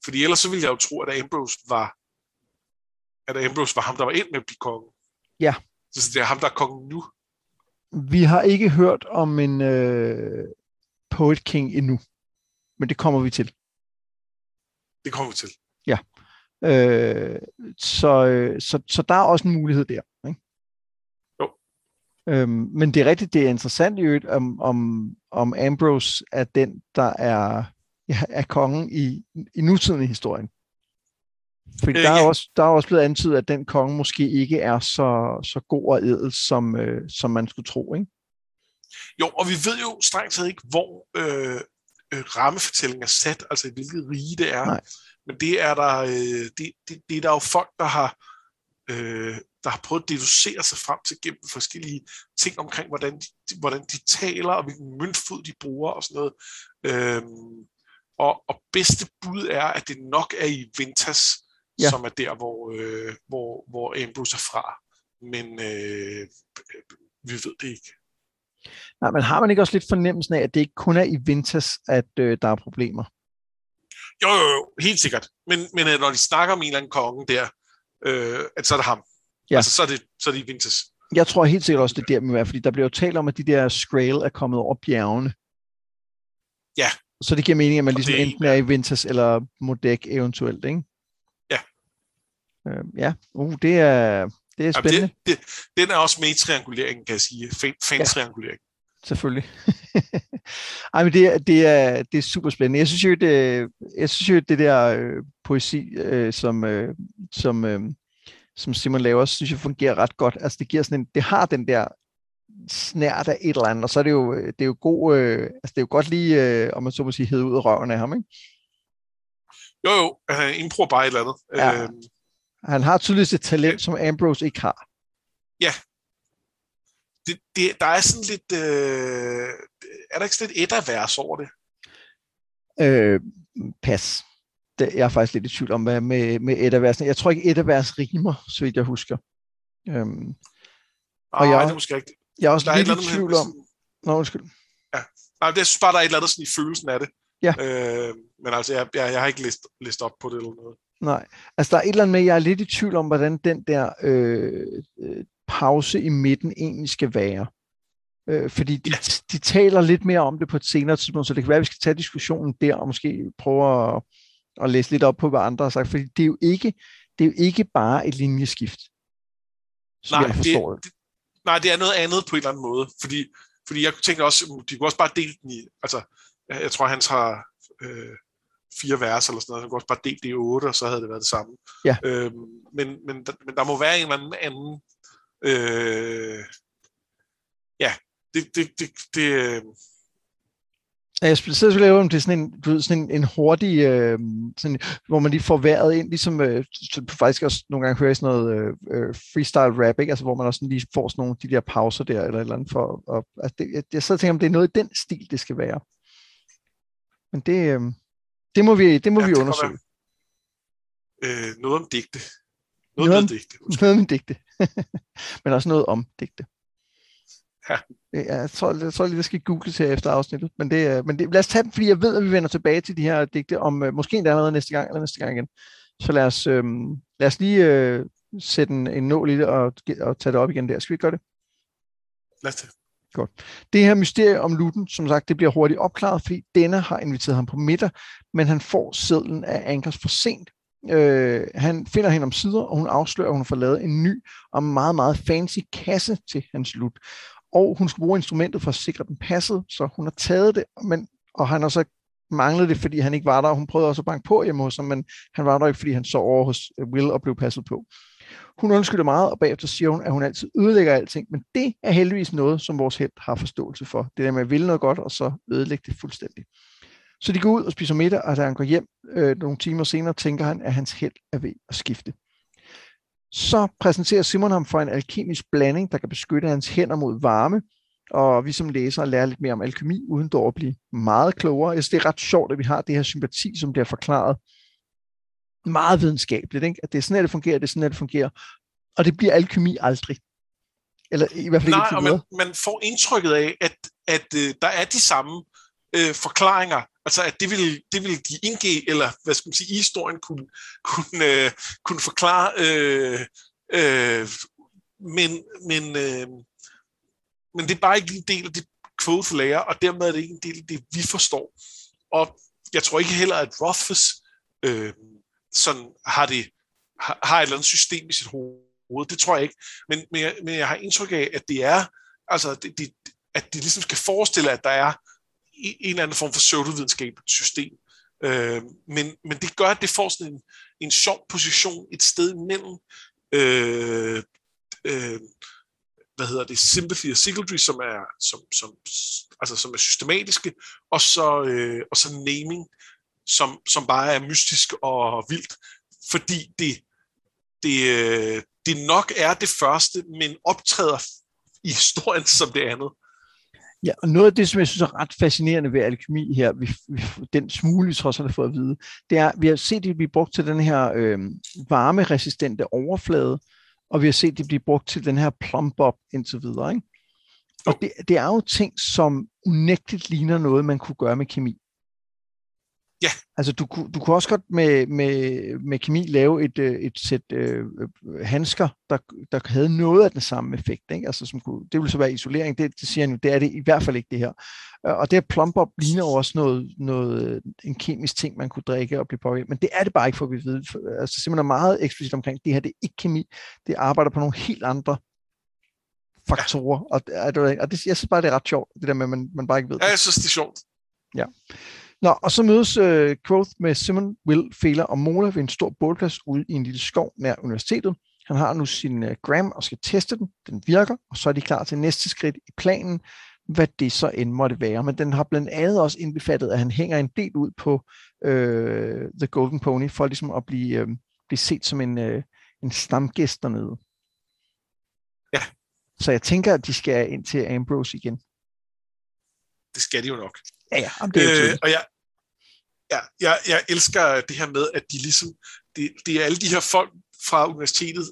Fordi ellers så ville jeg jo tro, at Ambrose var ham, der var ind med at blive kongen. Ja. Så det er ham, der er kongen nu. Vi har ikke hørt om en Poet King endnu, men det kommer vi til. Det kommer vi til. Ja. Så der er også en mulighed der, ikke? Jo. Men det er rigtigt, det er interessant i øvrigt, om Ambrose er den, der er kongen i nutiden i historien. Fordi der er også blevet antydet, at den konge måske ikke er så god og ædel, som man skulle tro, ikke? Jo, og vi ved jo strengt taget ikke, hvor rammefortællingen er sat, altså i hvilket rige det er. Nej. Men det er der jo folk, der har prøvet at deducere sig frem til gennem forskellige ting omkring, hvordan de taler, og hvilken møntfod de bruger og sådan noget. Og bedste bud er, at det nok er i Vintas, ja, som er der, hvor Ambrose er fra. Men vi ved det ikke. Nej, men har man ikke også lidt fornemmelsen af, at det ikke kun er i Vintas, at der er problemer? Jo, helt sikkert. Men når de snakker om en eller anden konge der, at så er det ham. Ja. Altså, så er det i Vintas. Jeg tror helt sikkert også, det der med, fordi der bliver jo talt om, at de der Skrail er kommet over bjergene. Ja. Så det giver mening, at man ligesom enten er i Vintas eller Modek eventuelt, ikke? Ja. Det er spændende. Jamen, den er også med i trianguleringen, kan jeg sige. Fan-triangulering. Ja, selvfølgelig. Ej, men det er super spændende. Jeg synes jo, det der poesi, som Simon laver, synes jeg fungerer ret godt. Altså, det giver sådan en, det har den der snært af et eller andet, og så er det jo, god, altså det er jo godt lige, om man så må sige, hede ud af røven af ham, ikke? Jo, improv bare et eller andet. Ja. Han har tydeligvis et talent, som Ambrose ikke har. Ja. Der er sådan lidt... er der ikke sådan lidt ettervers over det? Pas. Jeg er faktisk lidt i tvivl om, hvad med etterversen. Jeg tror ikke, ettervers rimer, så vidt jeg husker. Det er måske rigtigt. Jeg er også lidt i tvivl om... Nå, undskyld. Ja. Nej, jeg synes bare, der er et eller andet sådan i følelsen af det. Ja. Men altså, jeg har ikke læst op på det eller noget. Nej, altså der er et eller andet med, jeg er lidt i tvivl om, hvordan den der pause i midten egentlig skal være. Fordi de taler lidt mere om det på et senere tidspunkt, så det kan være, at vi skal tage diskussionen der, og måske prøve at læse lidt op på, hvad andre har sagt. Fordi det er jo ikke bare et linjeskift, som jeg forstår det. Nej, det er noget andet på en eller anden måde. Fordi jeg tænker også, de kunne også bare dele den i, altså jeg tror, han tager... 4 vers eller sådan noget, så kunne også bare delt det i 8, og så havde det været det samme. Ja. Men der må være en eller anden... Jeg sidder selvfølgelig om det er sådan en hurtig... sådan, hvor man lige får vejret ind, ligesom faktisk også nogle gange hører jeg sådan noget freestyle rap, ikke? Altså, hvor man også lige får sådan nogle af de der pauser der, eller andet for... jeg sidder og tænker, om det er noget i den stil, det skal være. Men det... Det må vi undersøge. Noget om digte. Noget om digte. Men også noget om digte. Ja. Jeg tror lige, det skal googles her efter afsnittet. Men lad os tage dem, fordi jeg ved, at vi vender tilbage til de her digte, om måske endda allerede næste gang, eller næste gang igen. Så lad os lige sætte en nål i det og tage det op igen der. Skal vi gøre det? Lad os tage. Godt. Det her mysterie om lutten, som sagt, det bliver hurtigt opklaret, fordi Denna har inviteret ham på middag, men han får sedlen af Ankers for sent. Han finder hende om sider, og hun afslører, at hun får lavet en ny og meget, meget fancy kasse til hans lut. Og hun skulle bruge instrumentet for at sikre den passet, så hun har taget det, og han har så manglet det, fordi han ikke var der, og hun prøvede også at banke på hjemme hos ham, men han var der ikke, fordi han så over hos Will og blev passet på. Hun undskylder meget, og bagefter siger hun, at hun altid ødelægger alting, men det er heldigvis noget, som vores helt har forståelse for. Det der med at ville noget godt, og så ødelægge det fuldstændig. Så de går ud og spiser middag, og da han går hjem nogle timer senere, tænker han, at hans helt er ved at skifte. Så præsenterer Simon ham for en alkemisk blanding, der kan beskytte hans hænder mod varme, og vi som læsere lærer lidt mere om alkemi, uden dog at blive meget klogere. Jeg synes, det er ret sjovt, at vi har det her sympati, som bliver forklaret. Meget videnskabeligt, ikke? At det er sådan, at det fungerer, og det bliver alkemi aldrig. Eller i hvert fald ikke noget. Man får indtrykket af, at der er de samme forklaringer, altså at det ville de indgive, eller hvad skal man sige, i historien kunne forklare, men det er bare ikke en del af det, Kvothe lærer, og dermed er det ikke en del af det, vi forstår. Og jeg tror ikke heller, at Rothfuss sådan har et eller andet system i sit hoved. Det tror jeg ikke. Men jeg har indtryk af, at det er, altså, at de ligesom skal forestille, at der er en eller anden form for pseudovidenskabeligt system. Men det gør, at det får sådan en sjov position et sted mellem sympathy og secondary, som er systematiske, og så naming, som bare er mystisk og vildt, fordi det nok er det første, men optræder i historien som det andet. Ja, og noget af det, som jeg synes er ret fascinerende ved alkemi her, den smule, vi trods alt har fået at vide, det er, vi har set det blive brugt til den her varmeresistente overflade, og vi har set det blive brugt til den her plumbob indtil videre. Ikke? Og det er jo ting, som unægteligt ligner noget, man kunne gøre med kemi. Ja. Altså, du kunne også godt med kemi lave et sæt handsker, der havde noget af den samme effekt. Ikke? Altså, som kunne, det ville så være isolering, det siger han jo, det er det i hvert fald ikke det her. Og det her plumbob ligner også noget, en kemisk ting, man kunne drikke og blive påvirket. Men det er det bare ikke, for vi ved. Altså, Simon er meget eksplicit omkring, det her det er ikke kemi, det arbejder på nogle helt andre faktorer. Ja. Og det, jeg synes bare, det er ret sjovt, det der med, at man bare ikke ved det. Ja, jeg synes, det er sjovt. Ja. Nå, og så mødes Kvothe med Simon, Will, Fela og Mola ved en stor bålplads ude i en lille skov nær universitetet. Han har nu sin gram og skal teste den. Den virker, og så er de klar til næste skridt i planen, hvad det så end måtte være. Men den har blandt andet også indbefattet, at han hænger en del ud på The Golden Pony, for ligesom at blive set som en stamgæst dernede. Ja. Så jeg tænker, at de skal ind til Ambrose igen. Det skal de jo nok. Ja, det og jeg elsker det her med, at de ligesom det er alle de her folk fra universitetet,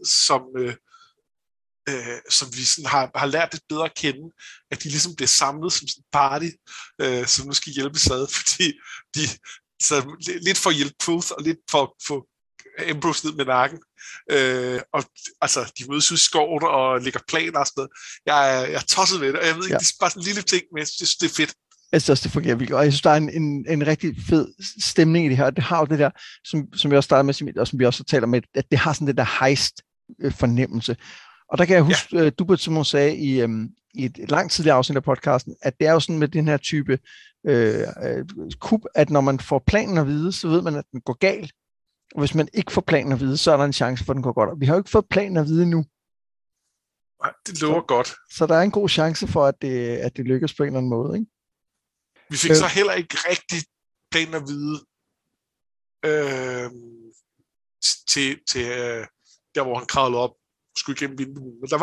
som vi sådan har lært lidt bedre at kende, at de ligesom bliver samlet som sådan en party, som nu skal hjælpes ad, fordi de så lidt for at hjælpe Kvothe og lidt for at få Ambrose ned med nakken. Og altså, de mødes ud i skoven og lægger planer og sådan noget. Jeg er tosset ved det, og jeg ved ikke, det er bare sådan en lille ting, men jeg synes, det er fedt. Jeg synes, det fungerer vildt godt. Jeg synes, der er en rigtig fed stemning i det her. Det har jo det der, som jeg også startede med, og som vi også taler med, at det har sådan det der heist-fornemmelse. Og der kan jeg huske, du på et tidspunkt sagde i et langt tidligere afsnit af podcasten, at det er jo sådan med den her type kub, at når man får planen at vide, så ved man, at den går galt. Og hvis man ikke får planen at vide, så er der en chance for, at den går godt. Og vi har jo ikke fået planen at vide endnu. Nej, det lover godt. Så der er en god chance for, at det lykkes på en eller anden måde, ikke? Vi fik så heller ikke rigtig planen at vide til der, hvor han kravlede op og skulle igennem vinduet. Men der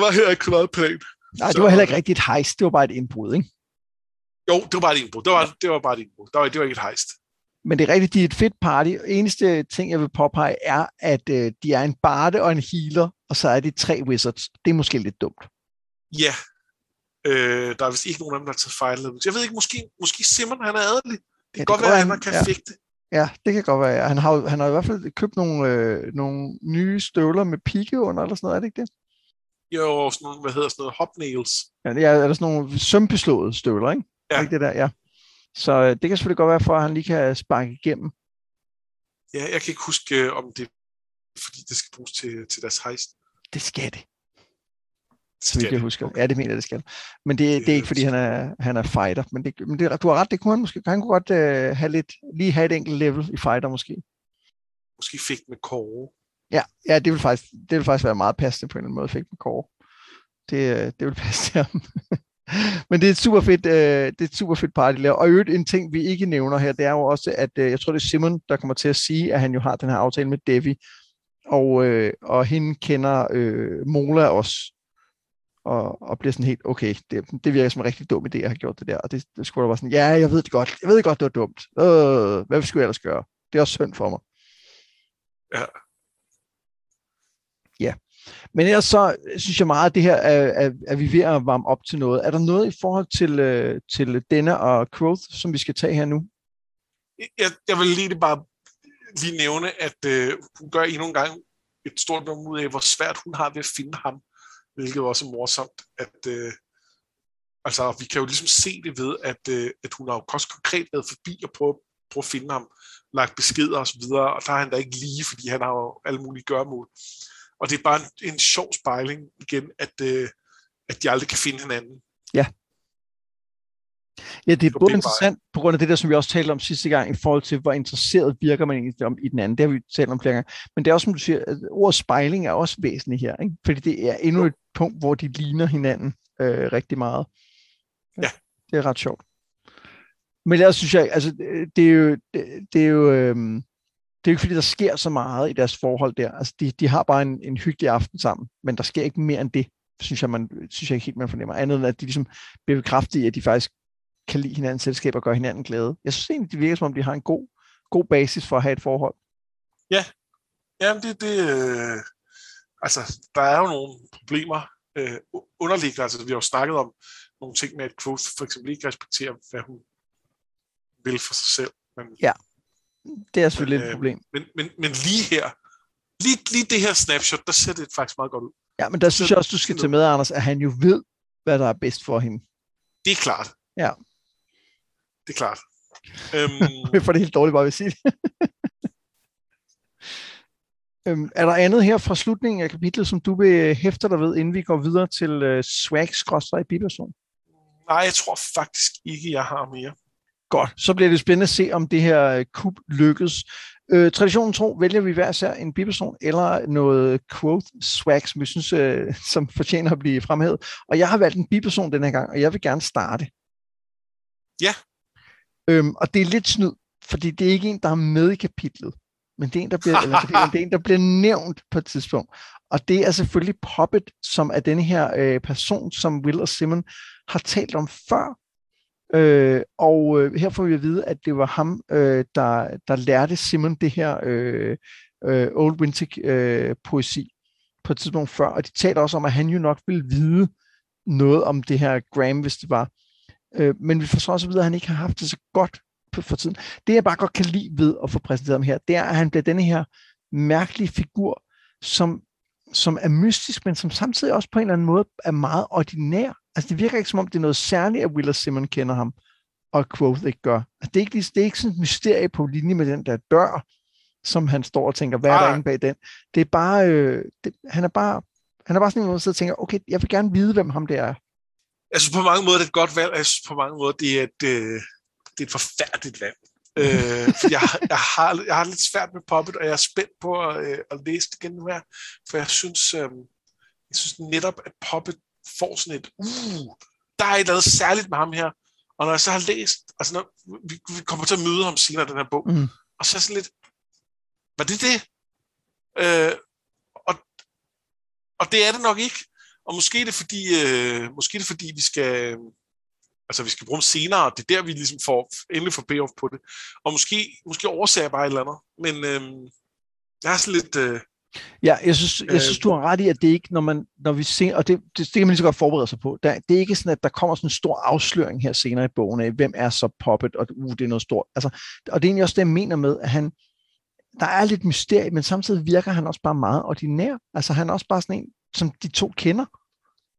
var heller ikke noget plan. Nej, så, det var heller ikke rigtig et hejst. Det var bare et indbrud, ikke? Jo, det var bare et indbrud. Det var bare et indbrud. Det var ikke et hejst. Men det er rigtigt, de er et fedt party. Eneste ting, jeg vil påpege, er, at de er en barde og en healer, og så er de 3 wizards. Det er måske lidt dumt. Ja. Yeah. Der er vist ikke nogen af dem, der har taget fejl. Jeg ved ikke, måske Simon, han er adelig. Det kan godt være, at han kan fikte. Ja, det kan godt være. Ja. Han har i hvert fald købt nogle nye støvler med pigge under, eller sådan noget, er det ikke det? Jo, sådan nogle, hobnails. Ja, er der sådan nogle sømbeslåede støvler, ikke? Ja. Er ikke det der, ja. Så det kan selvfølgelig godt være for, at han lige kan sparke igennem. Ja, jeg kan ikke huske, om det fordi det skal bruges til deres hejst. Det skal det. Så vidt jeg husker. Okay. Ja, det mener jeg, det skal. Men det er ikke, fordi han er fighter. Men du har ret, det kunne han måske. Han kunne godt have et enkelt level i fighter, måske. Måske fik med Kåre. Ja, det vil faktisk være meget passende på en eller anden måde, fik med Kåre. Det vil passe til ham. Men det er et super fedt, party, de laver. Og i øvrigt en ting, vi ikke nævner her, det er jo også, at jeg tror, det er Simon, der kommer til at sige, at han jo har den her aftale med Devi. Og hende kender Mola også. Og bliver sådan helt, okay, det virker som en rigtig dum idé, at have gjort det der. Og det skulle da være sådan, ja, jeg ved det godt. Jeg ved godt, det var dumt. Hvad skulle jeg ellers gøre? Det er også synd for mig. Ja. Ja. Men ellers så synes jeg meget, at det her er vi ved at varme op til noget. Er der noget i forhold til Denna og Kvothe, som vi skal tage her nu? Jeg vil bare nævne, at hun gør endnu en gang et stort nummer ud af, hvor svært hun har ved at finde ham. Hvilket også er morsomt, at altså, vi kan jo ligesom se det ved, at hun har jo også konkret været forbi og prøve at finde ham, lagt beskeder og så videre, og der er han da ikke lige, fordi han har jo alle mulige gøremål. Og det er bare en sjov spejling igen, at de aldrig kan finde hinanden. Ja. Ja, det er både interessant på grund af det der, som vi også talte om sidste gang, i forhold til, hvor interesseret virker man egentlig om i den anden. Det har vi talt om flere gange. Men det er også, som du siger, at ordet spejling er også væsentligt her, ikke? Fordi det er endnu et punkt, hvor de ligner hinanden rigtig meget. Ja. Det er ret sjovt. Men ellers synes jeg, altså, det er jo ikke, fordi der sker så meget i deres forhold der. Altså, de har bare en hyggelig aften sammen, men der sker ikke mere end det, synes jeg ikke helt, man fornemmer. Andet end, at de ligesom bliver bekræftet i, at de faktisk kan lide hinandens selskab og gøre hinanden glade. Jeg synes egentlig, det virker, som om de har en god basis for at have et forhold. Ja, jamen altså, der er jo nogle problemer underliggende. Altså, vi har jo snakket om nogle ting med, at Kvothe for eksempel ikke respekterer, hvad hun vil for sig selv. Men, ja, det er selvfølgelig lidt et problem. Men lige her, lige det her snapshot, der ser det faktisk meget godt ud. Ja, men der synes jeg også, du skal tage med, Anders, at han jo ved, hvad der er bedst for hende. Det er klart. Ja. Det er klart. Jeg får det helt dårligt bare ved at sige det. Er der andet her fra slutningen af kapitlet, som du vil hæfte dig ved, inden vi går videre til swag-biperson? Nej, jeg tror faktisk ikke, jeg har mere. Godt, så bliver det spændende at se, om det her kub lykkes. Traditionen tro vælger vi hver især en biperson eller noget quote swag, som vi synes, som fortjener at blive fremhævet. Og jeg har valgt en biperson den her gang, og jeg vil gerne starte. Ja. Og det er lidt snyd, fordi det er ikke en, der er med i kapitlet. Men det er en, der bliver, nævnt på et tidspunkt. Og det er selvfølgelig Puppet, som er den her person, som Will og Simon har talt om før. Og her får vi at vide, at det var ham, der lærte Simon det her Old Vintik poesi på et tidspunkt før. Og de taler også om, at han jo nok ville vide noget om det her Graham, hvis det var. Men vi får så også at vide, at han ikke har haft det så godt for tiden. Det jeg bare godt kan lide ved at få præsenteret ham her, det er, at han bliver denne her mærkelige figur, som er mystisk, men som samtidig også på en eller anden måde er meget ordinær. Altså det virker ikke som om, det er noget særligt, at Will og Simon kender ham, og Kvothe ikke gør. Altså, det er ikke sådan et mysterie på linje med den der dør, som han står og tænker, hvad er der inde bag den? Det er bare, han er bare sådan en måde, der tænker, okay, jeg vil gerne vide, hvem ham det er. Altså på mange måder det er et godt valg, altså på mange måder det er et forfærdeligt valg. Jeg har lidt svært med Puppet, og jeg er spændt på at læse det igen nu her, for jeg synes netop, at Puppet får sådan et, der er et eller andet særligt med ham her, og når jeg så har læst, altså når vi kommer til at møde ham senere i den her bog, og så sådan lidt, var det? Og det er det nok ikke, og måske er det fordi, vi skal bruge dem senere, og det er der, vi ligesom endelig får payoff på det. Og måske overser jeg bare et eller andet, men jeg er sådan lidt... Ja, jeg synes, du har ret i, at det ikke, når vi ser, og det kan man lige så godt forberede sig på, det er ikke sådan, at der kommer sådan en stor afsløring her senere i bogen af, hvem er så Puppet, og det er noget stort. Altså, og det er egentlig også det, jeg mener med, at han... Der er lidt mysterie, men samtidig virker han også bare meget ordinær. Altså, han er også bare sådan en, som de to kender,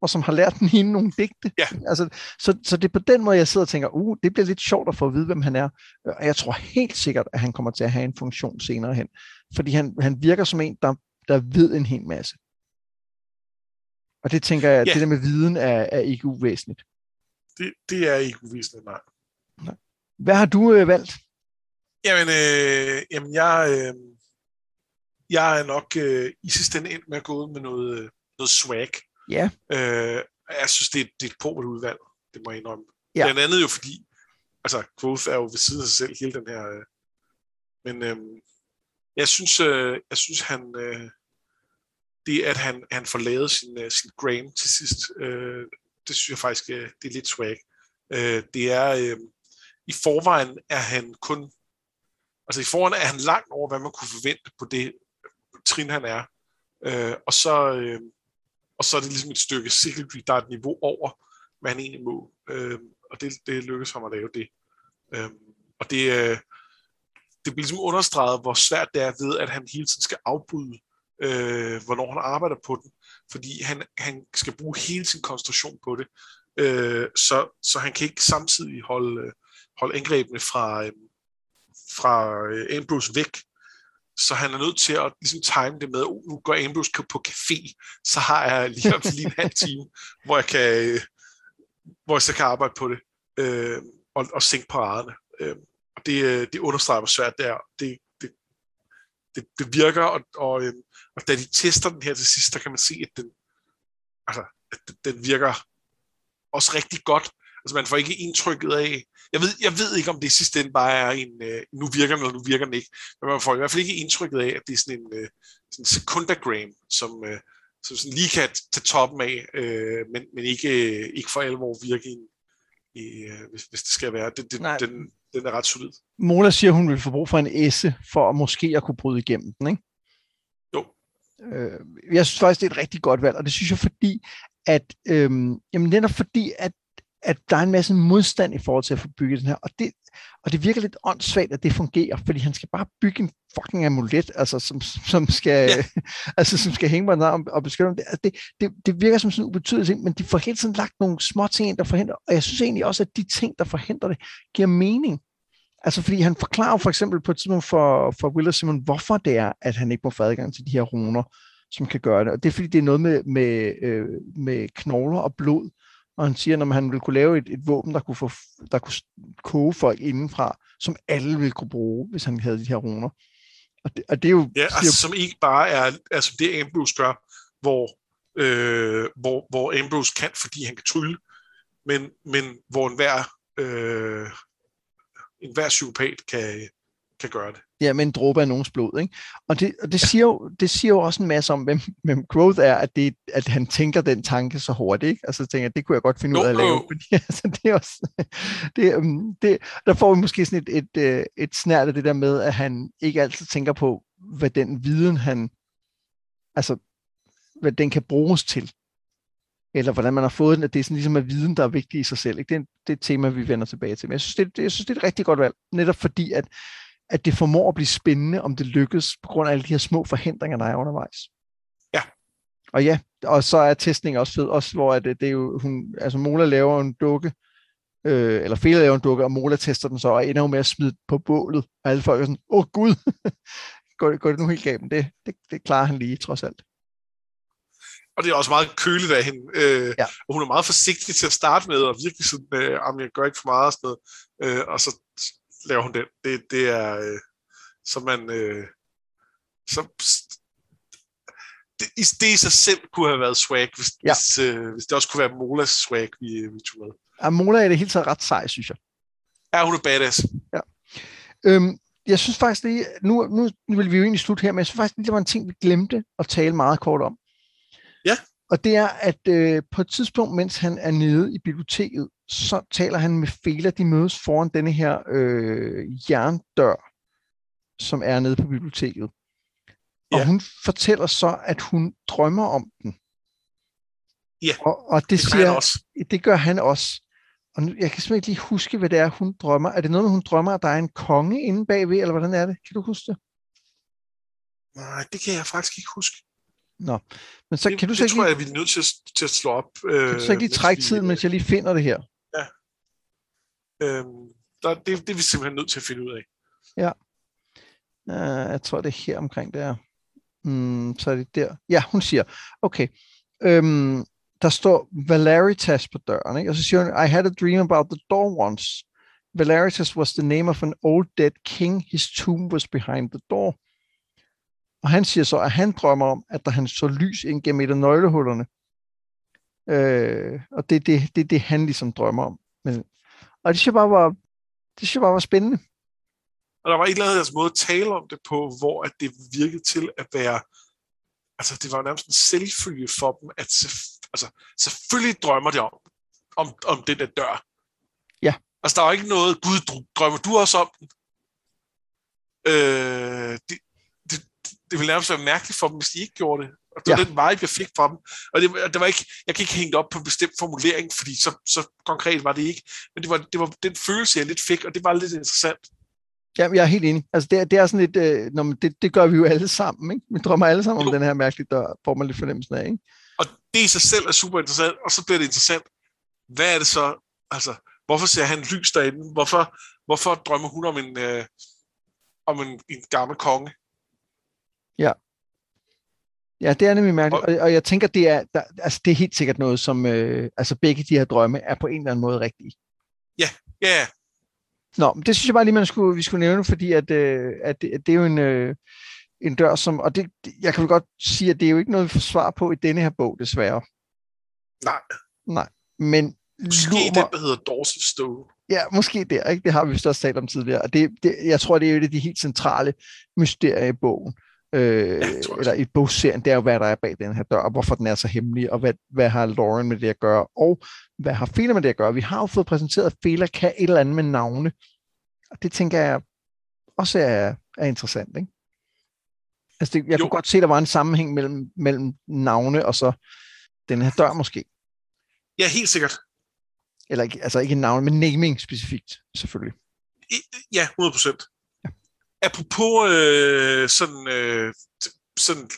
og som har lært den hende nogle digte. Ja. Altså, så det er på den måde, jeg sidder og tænker, det bliver lidt sjovt at få at vide, hvem han er. Og jeg tror helt sikkert, at han kommer til at have en funktion senere hen. Fordi han virker som en, der ved en hel masse. Og det tænker jeg, det der med viden er ikke uvæsentligt. Det er ikke uvæsentligt, nej. Hvad har du valgt? Jamen jeg er nok i sidste ende med at gå ud med noget swag. Ja. Jeg synes, det er et påbart udvalg, det må jeg indrømme. Ja. Blandt andet jo fordi, altså Kvothe er jo ved siden af sig selv hele den her, men jeg synes han, det at han får lavet sin Graham til sidst, det synes jeg faktisk, det er lidt swag. Det er, i forvejen er han langt over, hvad man kunne forvente på det trin, han er. Og så er det ligesom et stykke secondary, der er et niveau over, hvad han egentlig må. Og det lykkes ham at lave det. Og det bliver ligesom understreget, hvor svært det er ved, at han hele tiden skal afbryde, hvornår han arbejder på den. Fordi han skal bruge hele sin koncentration på det. Så han kan ikke samtidig holde angrebene fra Ambrose væk. Så han er nødt til at ligesom time det med, nu går Ambrose på café, så har jeg lige en halv time, hvor jeg så kan arbejde på det, og sænke paraderne. Og det understreger, hvor svært det er. Det virker, og da de tester den her til sidst, der kan man se, at den virker også rigtig godt. Altså man får ikke indtrykket af, jeg ved ikke, om det i sidste ende bare er en, nu virker den, eller nu virker den ikke, men man får i hvert fald ikke indtrykket af, at det er sådan en sekundagram, som sådan lige kan tage toppen af, men ikke for alvor virke i, hvis det skal være. Den er ret solid. Mola siger, hun vil få brug for en esse, for at måske at kunne bryde igennem den, ikke? Jo. Jeg synes faktisk, det er et rigtig godt valg, og det synes jeg fordi, at netop fordi, at der er en masse modstand i forhold til at få bygget den her, og det, Og det virker lidt åndssvagt, at det fungerer, fordi han skal bare bygge en fucking amulet, altså, som skal, altså, som skal hænge mig ned og beskytte mig. Altså, det virker som sådan en ubetydelig ting, men de får hele tiden lagt nogle små ting ind, der forhindrer, og jeg synes egentlig også, at de ting, der forhindrer det, giver mening. Altså, fordi han forklarer for eksempel på et tidspunkt for Will og Simon, hvorfor det er, at han ikke må få adgang til de her runer, som kan gøre det. Og det er, fordi det er noget med knogler og blod. Og han siger, at han ville kunne lave et våben, der kunne koge folk indenfra, som alle ville kunne bruge, hvis han havde de her runer. Og det er jo... Ja, altså, siger, som ikke bare er... Altså, det Ambrose gør, hvor Ambrose kan, fordi han kan trylle, men hvor enhver psykopat kan gøre det. Ja, men en dråbe af nogens blod, ikke? Og det siger jo, også en masse om, hvem Kvothe er, at han tænker den tanke så hurtigt, ikke? Altså tænker jeg, det kunne jeg godt finde ud af at lave. Fordi, altså, det er også, der får vi måske sådan et snært af det der med, at han ikke altid tænker på, hvad den viden han, altså hvad den kan bruges til. Eller hvordan man har fået den, at det er sådan ligesom at viden, der er vigtig i sig selv. Ikke? Det er et tema, vi vender tilbage til. Men jeg synes, det er et rigtig godt valg, netop fordi, at det formår at blive spændende, om det lykkes, på grund af alle de her små forhindringer, der er undervejs. Ja. Og ja, og så er testning også fed, også hvor det er jo, hun, altså Mola laver en dukke, eller Fela laver en dukke, og Mola tester den så, og ender jo med at smide på bålet, og alle folk er sådan, åh gud, går det nu helt galt? Det klarer han lige, trods alt. Og det er også meget køligt af hende. Ja. Og hun er meget forsigtig til at starte med, og virkelig sådan, jeg gør ikke for meget og sådan noget. Og så laver hun den. Det er, så man... det i sig selv kunne have været swag, hvis det også kunne være Molas swag, vi tog med. Ja, Mola er det hele taget ret sej, synes jeg. Ja, hun er badass. Ja. Jeg synes faktisk lige... Nu vil vi jo egentlig slutte her, men jeg synes faktisk, det var en ting, vi glemte at tale meget kort om. Ja. Og det er, at på et tidspunkt, mens han er nede i biblioteket, så taler han med Fela. De mødes foran denne her jerndør, som er nede på biblioteket. Ja. Og hun fortæller så, at hun drømmer om den. Ja, og det siger, gør han også. Det gør han også. Og nu, jeg kan simpelthen ikke lige huske, hvad det er, hun drømmer. Er det noget, hun drømmer, at der er en konge inde bagved, eller hvordan er det? Kan du huske det? Nej, det kan jeg faktisk ikke huske. Nå, men så kan du så ikke... Det tror jeg, vi er nødt til at slå op. Kan du så ikke lige trække tiden, mens jeg lige finder det her? Ja. Det er vi simpelthen nødt til at finde ud af. Ja. Jeg tror, det er her omkring, det er. Så er det der. Ja, hun siger, okay. Der står Valeritas på døren, ikke? Og så siger hun, I had a dream about the door once. Valeritas was the name of an old dead king. His tomb was behind the door. Og han siger så, at han drømmer om, at der han så lys ind gennem et af nøglehullerne. Og det er det, han ligesom drømmer om. Men, og det synes jeg bare var spændende. Og der var et eller andet deres måde at tale om det på, hvor at det virkede til at være... Altså, det var nærmest en selvfølge for dem, at selvfølgelig drømmer de om den der dør. Ja. Altså, der var ikke noget, gud, drømmer du også om den? Det ville nærmest være mærkeligt for dem, hvis de ikke gjorde det. Og det var den vibe, jeg fik fra dem. Og det var ikke, jeg kan ikke hænge det op på en bestemt formulering, fordi så konkret var det ikke. Men det var den følelse, jeg lidt fik, og det var lidt interessant. Ja, jeg er helt enig. Altså, det er sådan lidt, det gør vi jo alle sammen, ikke? Vi drømmer alle sammen om den her mærkelige dør, får man lidt fornemmelsen af, ikke? Og det i sig selv er super interessant, og så bliver det interessant. Hvad er det så? Altså, hvorfor ser han lys derinde? Hvorfor drømmer hun om en gammel konge? Ja. Ja, det er nemlig mærkeligt, og jeg tænker, det er, altså, det er helt sikkert noget, som altså, begge de her drømme er på en eller anden måde rigtige. Ja, ja. Yeah. Nå, men det synes jeg bare lige, vi skulle nævne, fordi at det er jo en dør, som, og det, jeg kan vel godt sige, at det er jo ikke noget, vi får svar på i denne her bog, desværre. Nej, men... Måske den, der hedder Dorset Stone. Ja, måske der, ikke? Det har vi vist også talt om tidligere, og jeg tror, det er jo det de helt centrale mysterier i bogen. Eller i bogserien, det er jo, hvad der er bag den her dør, og hvorfor den er så hemmelig, og hvad har Lauren med det at gøre, og hvad har Fela med det at gøre. Vi har jo fået præsenteret, at Fela kan et eller andet med navne, og det tænker jeg også er interessant, ikke? Altså, jeg kunne godt se, at der var en sammenhæng mellem navne og så den her dør måske. Ja, helt sikkert. Eller altså ikke navne, men naming specifikt, selvfølgelig. Ja, 100%. Ja. Apropos sådan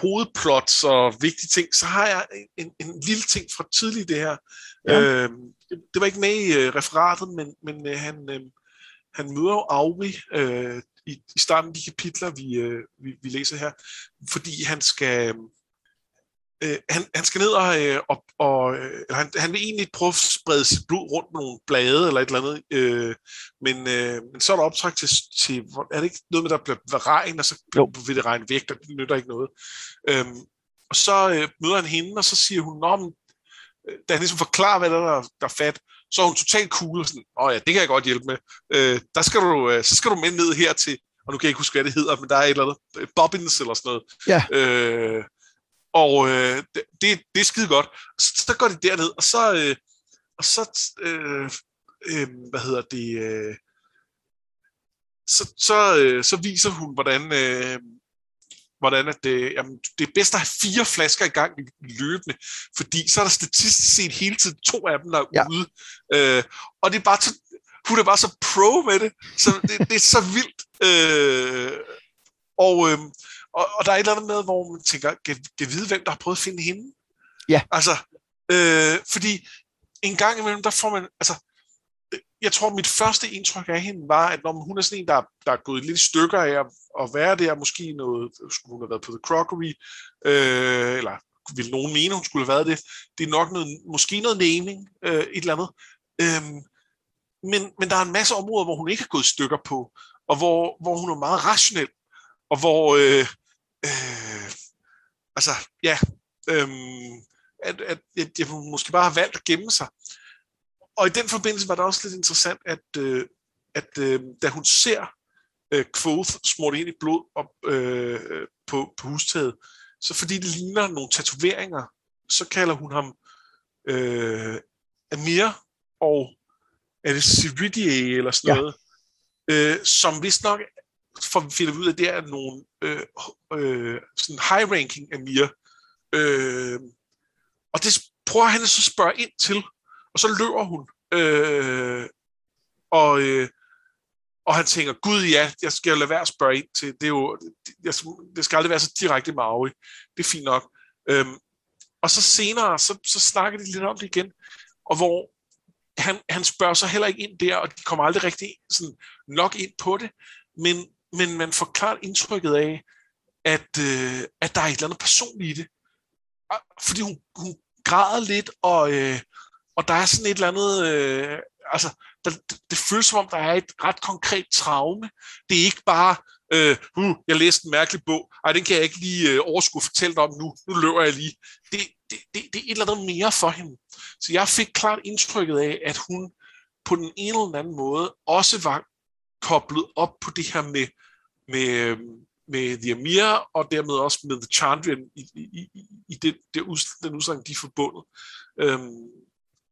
hovedplots og vigtige ting, så har jeg en lille ting fra tidligt det her. Ja. Det var ikke med i referatet, men han møder jo Auri i starten af de kapitler, vi læser her, fordi han skal... Han skal ned og han vil egentlig prøve at sprede sit blod rundt med nogle blade eller et eller andet, men så er der optræk til er det ikke noget med, der bliver regn, og så vil det regne væk, der nytter ikke noget. Og så møder han hende, og så siger hun, nå, men, da han ligesom forklarer, hvad der er fat, så er hun totalt cool, og sådan, ja, det kan jeg godt hjælpe med. Så skal du med ned her til, og nu kan jeg ikke huske, hvad det hedder, men der er et eller andet, Bobbins eller sådan noget. Ja. Og det er skide godt. Så går de derned, og så viser hun, hvordan at jamen, det er bedst at have 4 flasker i gang løbende, fordi så er der statistisk set hele tiden 2 af dem, der er ude. Og det er bare hun er bare så pro med det, så det er så vildt. Og der er et eller andet med, hvor man tænker, kan vide, hvem der har prøvet at finde hende? Ja. Altså, fordi en gang imellem, der får man, altså, jeg tror, mit første indtryk af hende var, at når hun er sådan en, der er gået lidt stykker af at være der, måske noget, skulle hun have været på The Crockery, eller ville nogen mene, hun skulle have været det. Det er nok noget, måske noget naming, et eller andet. Men der er en masse områder, hvor hun ikke har gået stykker på, og hvor hun er meget rationel, og hvor... at hun måske bare har valgt at gemme sig. Og i den forbindelse var det også lidt interessant, at da hun ser Kvothe smurt ind i blod op, på hustaget, så fordi det ligner nogle tatoveringer, så kalder hun ham Amyr, og er det Ceridian eller sådan noget, som vist nok for vi finder ud af, at det er nogle sådan high-ranking Amyr. Og det prøver han så at spørge ind til, og så løber hun. Og han tænker, gud ja, jeg skal jo lade være at spørge ind til. Det er jo, det skal aldrig være så direkte med Auri. Det er fint nok. Og så senere, så snakker de lidt om det igen, og hvor han spørger så heller ikke ind der, og de kommer aldrig rigtig sådan, nok ind på det. Men man får klart indtrykket af, at der er et eller andet personligt i det. Fordi hun græder lidt, og der er sådan et eller andet... det føles som om, der er et ret konkret traume. Det er ikke bare, jeg læste en mærkelig bog. Ej, den kan jeg ikke lige overskue fortælle dig om nu. Nu løber jeg lige. Det er et eller andet mere for hende. Så jeg fik klart indtrykket af, at hun på den ene eller anden måde også var koblet op på det her med The Amyr, og dermed også med The Chandrian i den udsang, de er forbundet.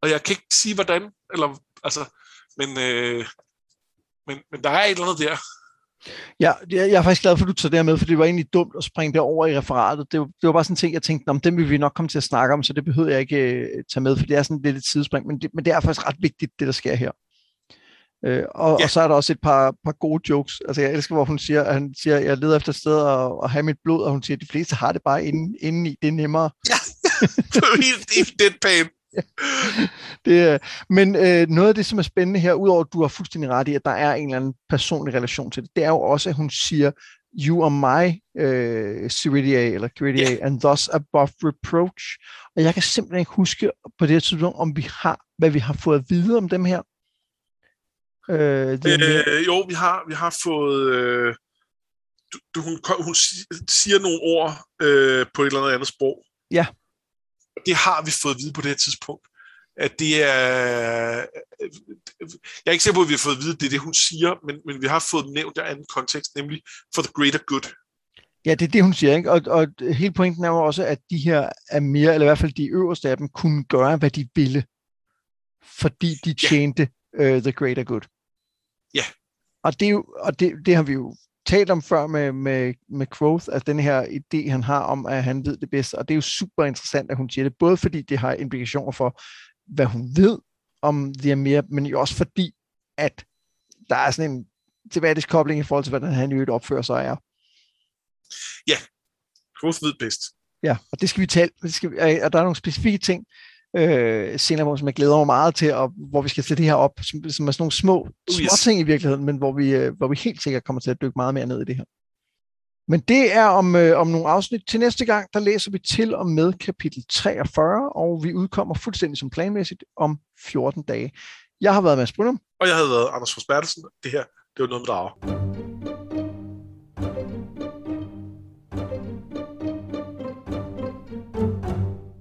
Og jeg kan ikke sige, hvordan, eller, altså, men der er et eller andet der. Ja, jeg er faktisk glad for, at du tager det her med, for det var egentlig dumt at springe derover i referatet. Det var bare sådan en ting, jeg tænkte, om den vil vi nok komme til at snakke om, så det behøver jeg ikke tage med, for det er sådan lidt et sidespring, men det er faktisk ret vigtigt, det der sker her. Og så er der også et par gode jokes. Altså jeg elsker, hvor hun siger, at han siger, jeg leder efter sted og have mit blod, og hun siger, at de fleste har det bare indeni, det er nemmere. Ja, det er men noget af det, som er spændende her, udover at du har fuldstændig ret i, at der er en eller anden personlig relation til det, det er jo også, at hun siger, you are my Ceridia, eller Ceridia, and thus above reproach. Og jeg kan simpelthen ikke huske på det her tidspunkt, om vi har, hvad vi har fået at vide om dem her. Jo, vi har fået... hun siger nogle ord på et eller andet sprog. Ja. Det har vi fået at vide på det her tidspunkt. At det er... Jeg er ikke sikker på, at vi har fået at vide, det er det, hun siger, men vi har fået nævnt i anden kontekst, nemlig for the greater good. Ja, det er det, hun siger, ikke? Og hele pointen er jo også, at de her Amyr, eller i hvert fald de øverste af dem, kunne gøre, hvad de ville, fordi de tjente the greater good. Ja. Yeah. Og det er jo, og det har vi jo talt om før med Kvothe, altså den her idé, han har om, at han ved det bedste, og det er jo super interessant, at hun siger det, både fordi det har implikationer for, hvad hun ved om The Amyr, men jo også fordi, at der er sådan en tematisk kobling i forhold til, hvordan han i øvrigt opfører sig og er. Ja, Kvothe ved bedst. Ja, og det skal vi tale. Det skal vi, og der er nogle specifikke ting senere, hvor jeg glæder mig meget til, og hvor vi skal sætte det her op, som er sådan nogle små ting i virkeligheden, men hvor vi helt sikkert kommer til at dykke meget mere ned i det her. Men det er om nogle afsnit. Til næste gang, der læser vi til og med kapitel 43, og vi udkommer fuldstændig som planmæssigt om 14 dage. Jeg har været Mads Brynum. Og jeg har været Anders Forsbergelsen. Det her, det var noget med drager.